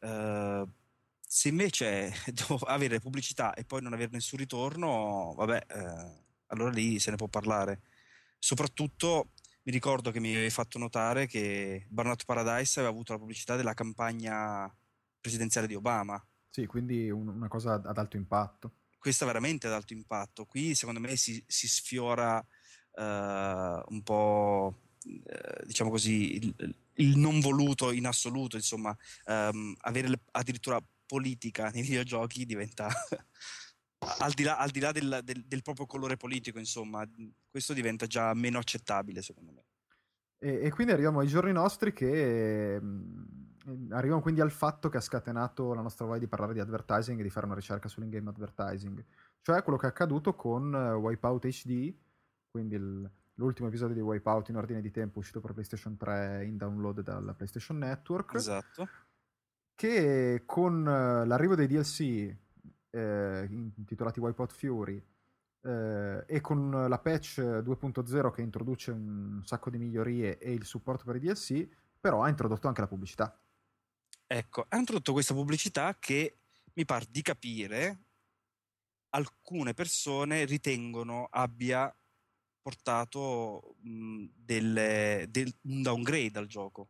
Se invece devo avere pubblicità e poi non avere nessun ritorno, vabbè, allora lì se ne può parlare. Soprattutto mi ricordo che mi avevi fatto notare che Burnout Paradise aveva avuto la pubblicità della campagna presidenziale di Obama. Sì, quindi una cosa ad alto impatto. Questa veramente ad alto impatto. Qui secondo me si sfiora un po', diciamo così, il non voluto in assoluto. Insomma, avere addirittura politica nei videogiochi diventa... Al di là del proprio colore politico, insomma, questo diventa già meno accettabile, secondo me. E quindi arriviamo ai giorni nostri, che arriviamo quindi al fatto che ha scatenato la nostra voglia di parlare di advertising e di fare una ricerca sull'in-game advertising, cioè quello che è accaduto con Wipeout HD, quindi l'ultimo episodio di Wipeout in ordine di tempo, uscito per PlayStation 3 in download dalla PlayStation Network. Esatto. Che con l'arrivo dei DLC intitolati Wipeout Fury, e con la patch 2.0 che introduce un sacco di migliorie e il supporto per i DLC, però ha introdotto anche la pubblicità. Ecco, ha introdotto questa pubblicità che mi par di capire alcune persone ritengono abbia portato un downgrade al gioco.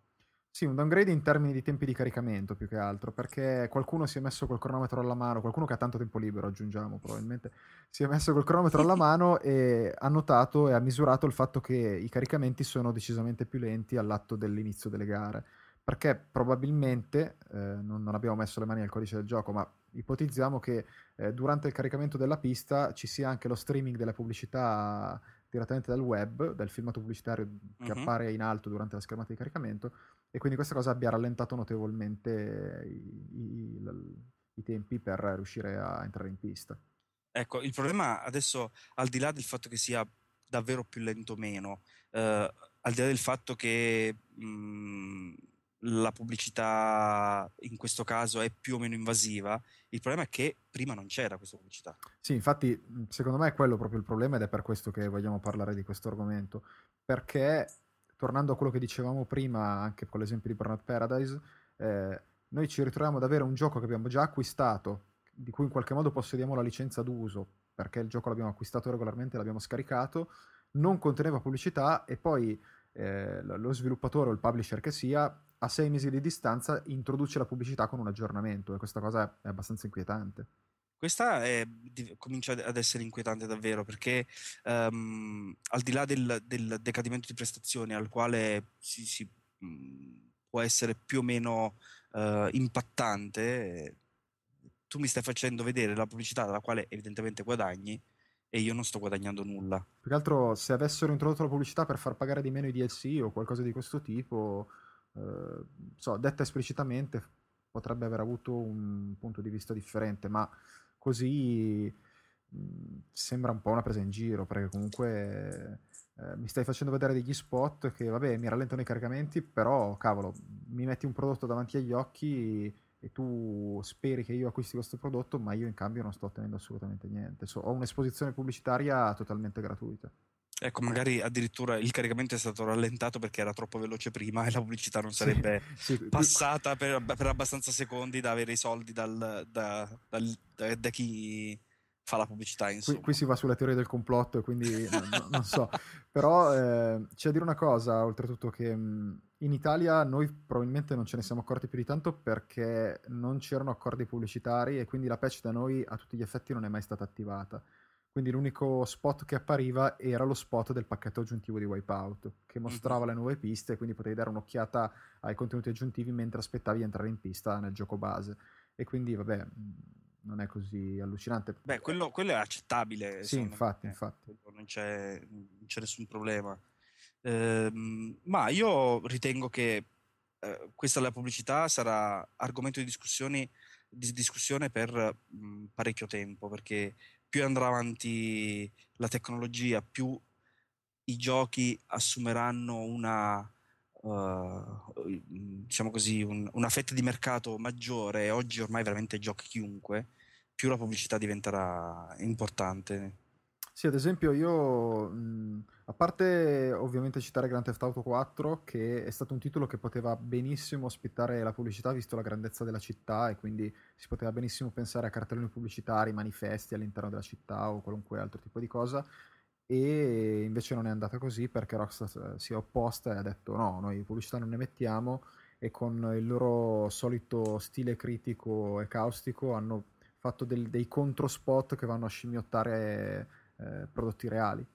Sì, un downgrade in termini di tempi di caricamento più che altro, perché qualcuno si è messo col cronometro alla mano, qualcuno che ha tanto tempo libero, aggiungiamo probabilmente, si è messo col cronometro alla mano e ha notato e ha misurato il fatto che i caricamenti sono decisamente più lenti all'atto dell'inizio delle gare, perché probabilmente, non abbiamo messo le mani al codice del gioco, ma ipotizziamo che durante il caricamento della pista ci sia anche lo streaming della pubblicità direttamente dal web, dal filmato pubblicitario che appare in alto durante la schermata di caricamento, e quindi questa cosa abbia rallentato notevolmente i tempi per riuscire a entrare in pista. Ecco, il problema adesso, al di là del fatto che sia davvero più lento o meno, al di là del fatto che la pubblicità in questo caso è più o meno invasiva, il problema è che prima non c'era questa pubblicità. Sì, infatti secondo me è quello proprio il problema, ed è per questo che vogliamo parlare di questo argomento, perché tornando a quello che dicevamo prima anche con l'esempio di Burnout Paradise, noi ci ritroviamo ad avere un gioco che abbiamo già acquistato, di cui in qualche modo possediamo la licenza d'uso perché il gioco l'abbiamo acquistato regolarmente, l'abbiamo scaricato, non conteneva pubblicità, e poi lo sviluppatore o il publisher che sia, a 6 mesi di distanza introduce la pubblicità con un aggiornamento, e questa cosa è abbastanza inquietante. Questa comincia ad essere inquietante davvero, perché al di là del decadimento di prestazioni al quale si può essere più o meno impattante, tu mi stai facendo vedere la pubblicità dalla quale evidentemente guadagni, e io non sto guadagnando nulla. Più che altro, se avessero introdotto la pubblicità per far pagare di meno i DLC o qualcosa di questo tipo, detta esplicitamente potrebbe aver avuto un punto di vista differente, ma così sembra un po' una presa in giro, perché comunque mi stai facendo vedere degli spot che vabbè mi rallentano i caricamenti, però cavolo, mi metti un prodotto davanti agli occhi e tu speri che io acquisti questo prodotto, ma io in cambio non sto ottenendo assolutamente niente, ho un'esposizione pubblicitaria totalmente gratuita. Ecco, magari addirittura il caricamento è stato rallentato perché era troppo veloce prima e la pubblicità non sarebbe passata per abbastanza secondi da avere i soldi da chi fa la pubblicità, insomma. Qui si va sulla teoria del complotto, quindi non so. Però c'è da dire una cosa, oltretutto, che in Italia noi probabilmente non ce ne siamo accorti più di tanto perché non c'erano accordi pubblicitari, e quindi la patch da noi a tutti gli effetti non è mai stata attivata. Quindi l'unico spot che appariva era lo spot del pacchetto aggiuntivo di Wipeout, che mostrava le nuove piste, quindi potevi dare un'occhiata ai contenuti aggiuntivi mentre aspettavi di entrare in pista nel gioco base. E quindi, vabbè, non è così allucinante. Beh, quello è accettabile. Sì, infatti. Non c'è nessun problema. Ma io ritengo che questa la pubblicità sarà argomento di discussione per parecchio tempo, perché più andrà avanti la tecnologia, più i giochi assumeranno una fetta di mercato maggiore. Oggi ormai veramente giochi chiunque, più la pubblicità diventerà importante. Sì, ad esempio io, a parte ovviamente citare Grand Theft Auto 4, che è stato un titolo che poteva benissimo ospitare la pubblicità visto la grandezza della città, e quindi si poteva benissimo pensare a cartelloni pubblicitari, manifesti all'interno della città o qualunque altro tipo di cosa, e invece non è andata così perché Rockstar si è opposta e ha detto no, noi pubblicità non ne mettiamo, e con il loro solito stile critico e caustico hanno fatto dei controspot che vanno a scimmiottare prodotti reali.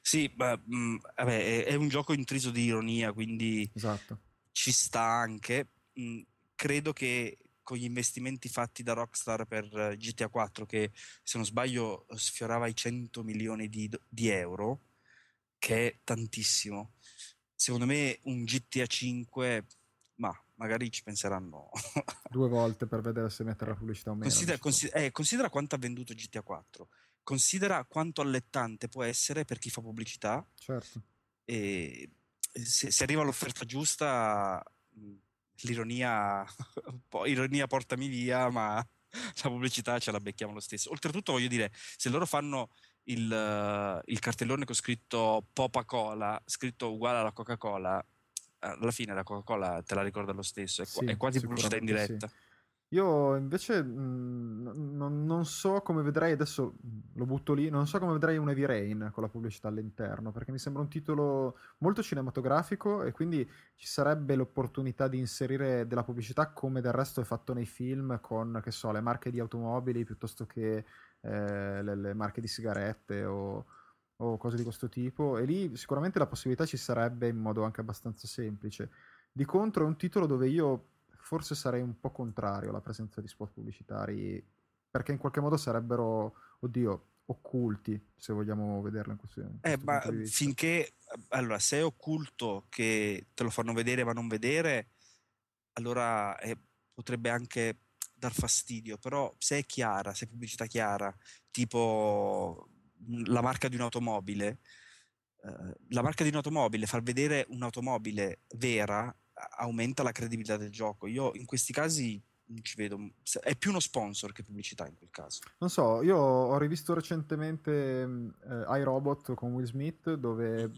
Sì, ma, vabbè, è un gioco intriso di ironia, quindi esatto. Ci sta anche. Credo che con gli investimenti fatti da Rockstar per GTA 4, che se non sbaglio sfiorava i 100 milioni di euro, che è tantissimo, secondo me un GTA 5 ma magari ci penseranno 2 volte per vedere se mettere la pubblicità o meno. Considera quanto ha venduto GTA 4, considera quanto allettante può essere per chi fa pubblicità. Certo. E se arriva l'offerta giusta, l'ironia portami via, ma la pubblicità ce la becchiamo lo stesso. Oltretutto voglio dire, se loro fanno il cartellone con scritto Popa Cola, scritto uguale alla Coca Cola, alla fine la Coca Cola te la ricorda lo stesso, è, sì, è quasi pubblicità in diretta. Sì. Io invece non so come vedrei, adesso lo butto lì, non so come vedrei un Heavy Rain con la pubblicità all'interno, perché mi sembra un titolo molto cinematografico e quindi ci sarebbe l'opportunità di inserire della pubblicità, come del resto è fatto nei film con, che so, le marche di automobili piuttosto che le marche di sigarette o cose di questo tipo, e lì sicuramente la possibilità ci sarebbe in modo anche abbastanza semplice. Di contro è un titolo dove io forse sarei un po' contrario alla presenza di spot pubblicitari, perché in qualche modo sarebbero, oddio, occulti, se vogliamo vederlo in questo senso. Ma finché, allora, se è occulto che te lo fanno vedere ma non vedere, allora potrebbe anche dar fastidio, però se è chiara, se è pubblicità chiara, tipo la marca di un'automobile, far vedere un'automobile vera aumenta la credibilità del gioco. Io in questi casi non ci vedo, è più uno sponsor che pubblicità in quel caso. Non so, io ho rivisto recentemente iRobot con Will Smith, dove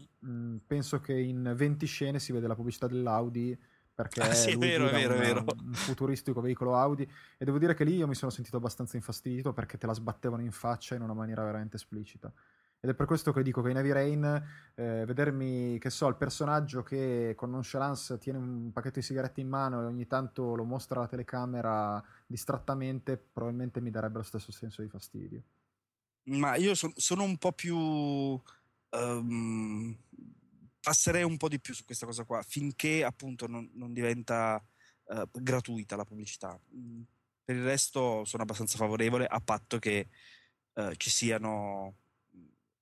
penso che in 20 scene si vede la pubblicità dell'Audi, perché sì, lui è vero. Un futuristico veicolo Audi, e devo dire che lì io mi sono sentito abbastanza infastidito, perché te la sbattevano in faccia in una maniera veramente esplicita. Ed è per questo che dico che in Heavy Rain vedermi, che so, il personaggio che con nonchalance tiene un pacchetto di sigarette in mano e ogni tanto lo mostra alla telecamera distrattamente, probabilmente mi darebbe lo stesso senso di fastidio. Ma io sono un po' più passerei un po' di più su questa cosa qua, finché appunto non diventa gratuita la pubblicità. Per il resto sono abbastanza favorevole, a patto che ci siano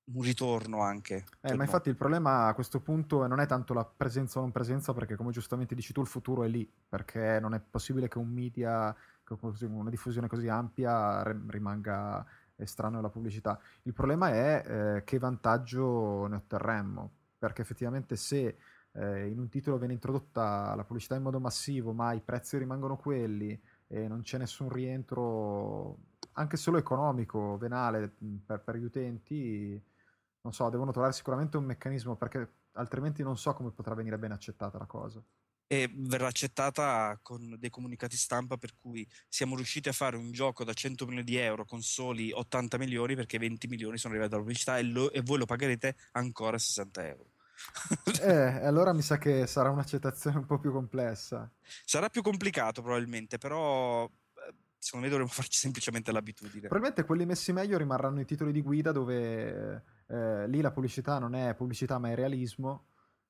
un ritorno anche. Ma infatti il problema a questo punto non è tanto la presenza o non presenza, perché come giustamente dici tu il futuro è lì, perché non è possibile che un media, una diffusione così ampia rimanga estraneo alla pubblicità. Il problema è che vantaggio ne otterremmo, perché effettivamente se in un titolo viene introdotta la pubblicità in modo massivo ma i prezzi rimangono quelli e non c'è nessun rientro anche solo economico, venale per gli utenti, non so, devono trovare sicuramente un meccanismo, perché altrimenti non so come potrà venire ben accettata la cosa. E verrà accettata con dei comunicati stampa per cui siamo riusciti a fare un gioco da 100 milioni di euro con soli 80 milioni perché 20 milioni sono arrivati dalla pubblicità e voi lo pagherete ancora 60 euro. Allora mi sa che sarà un'accettazione un po' più complessa. Sarà più complicato probabilmente, però secondo me dovremmo farci semplicemente l'abitudine. Probabilmente quelli messi meglio rimarranno i titoli di guida dove lì la pubblicità non è pubblicità ma è realismo,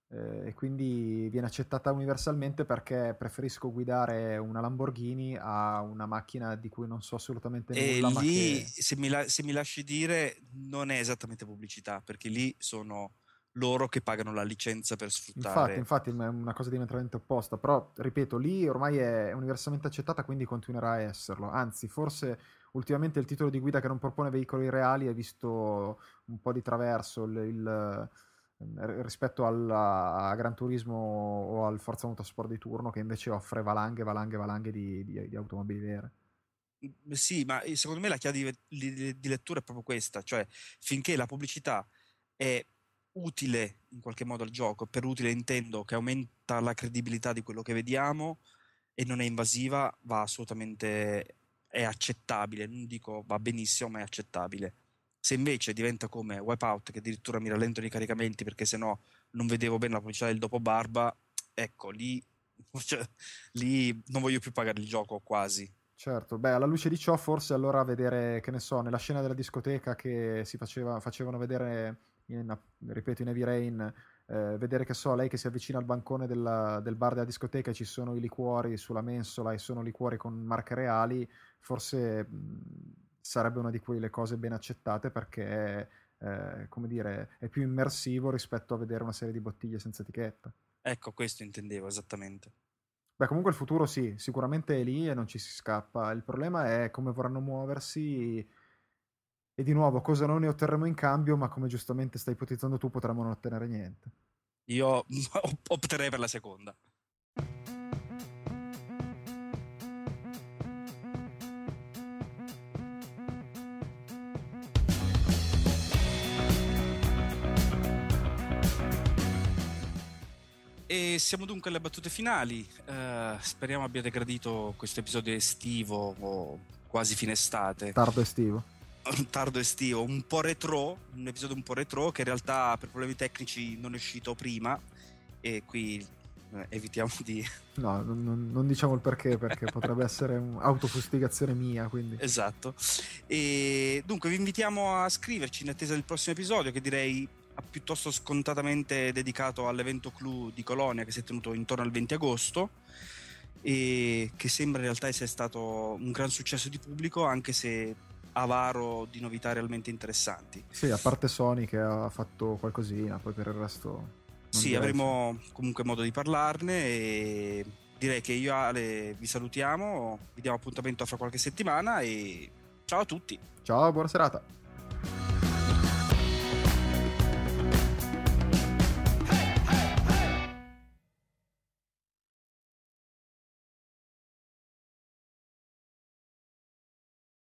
e quindi viene accettata universalmente, perché preferisco guidare una Lamborghini a una macchina di cui non so assolutamente nulla. E lì, se mi lasci dire, non è esattamente pubblicità, perché lì sono loro che pagano la licenza per sfruttare. Infatti è una cosa diametralmente opposta, però ripeto, lì ormai è universalmente accettata, quindi continuerà a esserlo. Anzi, forse ultimamente il titolo di guida che non propone veicoli reali è visto un po' di traverso rispetto a Gran Turismo o al Forza Motorsport di turno, che invece offre valanghe di automobili vere. Sì, ma secondo me la chiave di lettura è proprio questa, cioè finché la pubblicità è utile in qualche modo al gioco, per utile intendo che aumenta la credibilità di quello che vediamo e non è invasiva, va assolutamente, è accettabile, non dico va benissimo ma è accettabile. Se invece diventa come Wipeout, che addirittura mi rallentano i caricamenti perché sennò non vedevo bene la pubblicità del dopo barba, ecco lì non voglio più pagare il gioco quasi. Certo, beh, alla luce di ciò forse allora vedere, che ne so, nella scena della discoteca che si facevano vedere in Heavy Rain, vedere, che so, lei che si avvicina al bancone del bar della discoteca e ci sono i liquori sulla mensola e sono liquori con marche reali, forse sarebbe una di quelle cose ben accettate, perché come dire, è più immersivo rispetto a vedere una serie di bottiglie senza etichetta. Ecco, questo intendevo esattamente. Beh, comunque il futuro sì, sicuramente è lì e non ci si scappa. Il problema è come vorranno muoversi e di nuovo cosa non ne otterremo in cambio, ma come giustamente stai ipotizzando tu potremmo non ottenere niente. Io opterei per la seconda. E siamo dunque alle battute finali. Speriamo abbiate gradito questo episodio estivo o quasi fine estate. Tardo estivo, un po' retro, un episodio un po' retro che in realtà per problemi tecnici non è uscito prima e qui evitiamo di... No, non diciamo il perché potrebbe essere un'autofustigazione mia, quindi. Esatto. E dunque vi invitiamo a scriverci in attesa del prossimo episodio che direi piuttosto scontatamente dedicato all'evento clou di Colonia che si è tenuto intorno al 20 agosto e che sembra in realtà essere stato un gran successo di pubblico anche se avaro di novità realmente interessanti. Sì, a parte Sony che ha fatto qualcosina, poi per il resto... Sì, avremo comunque modo di parlarne e direi che io e Ale vi salutiamo, vi diamo appuntamento fra qualche settimana e ciao a tutti. Ciao, buona serata.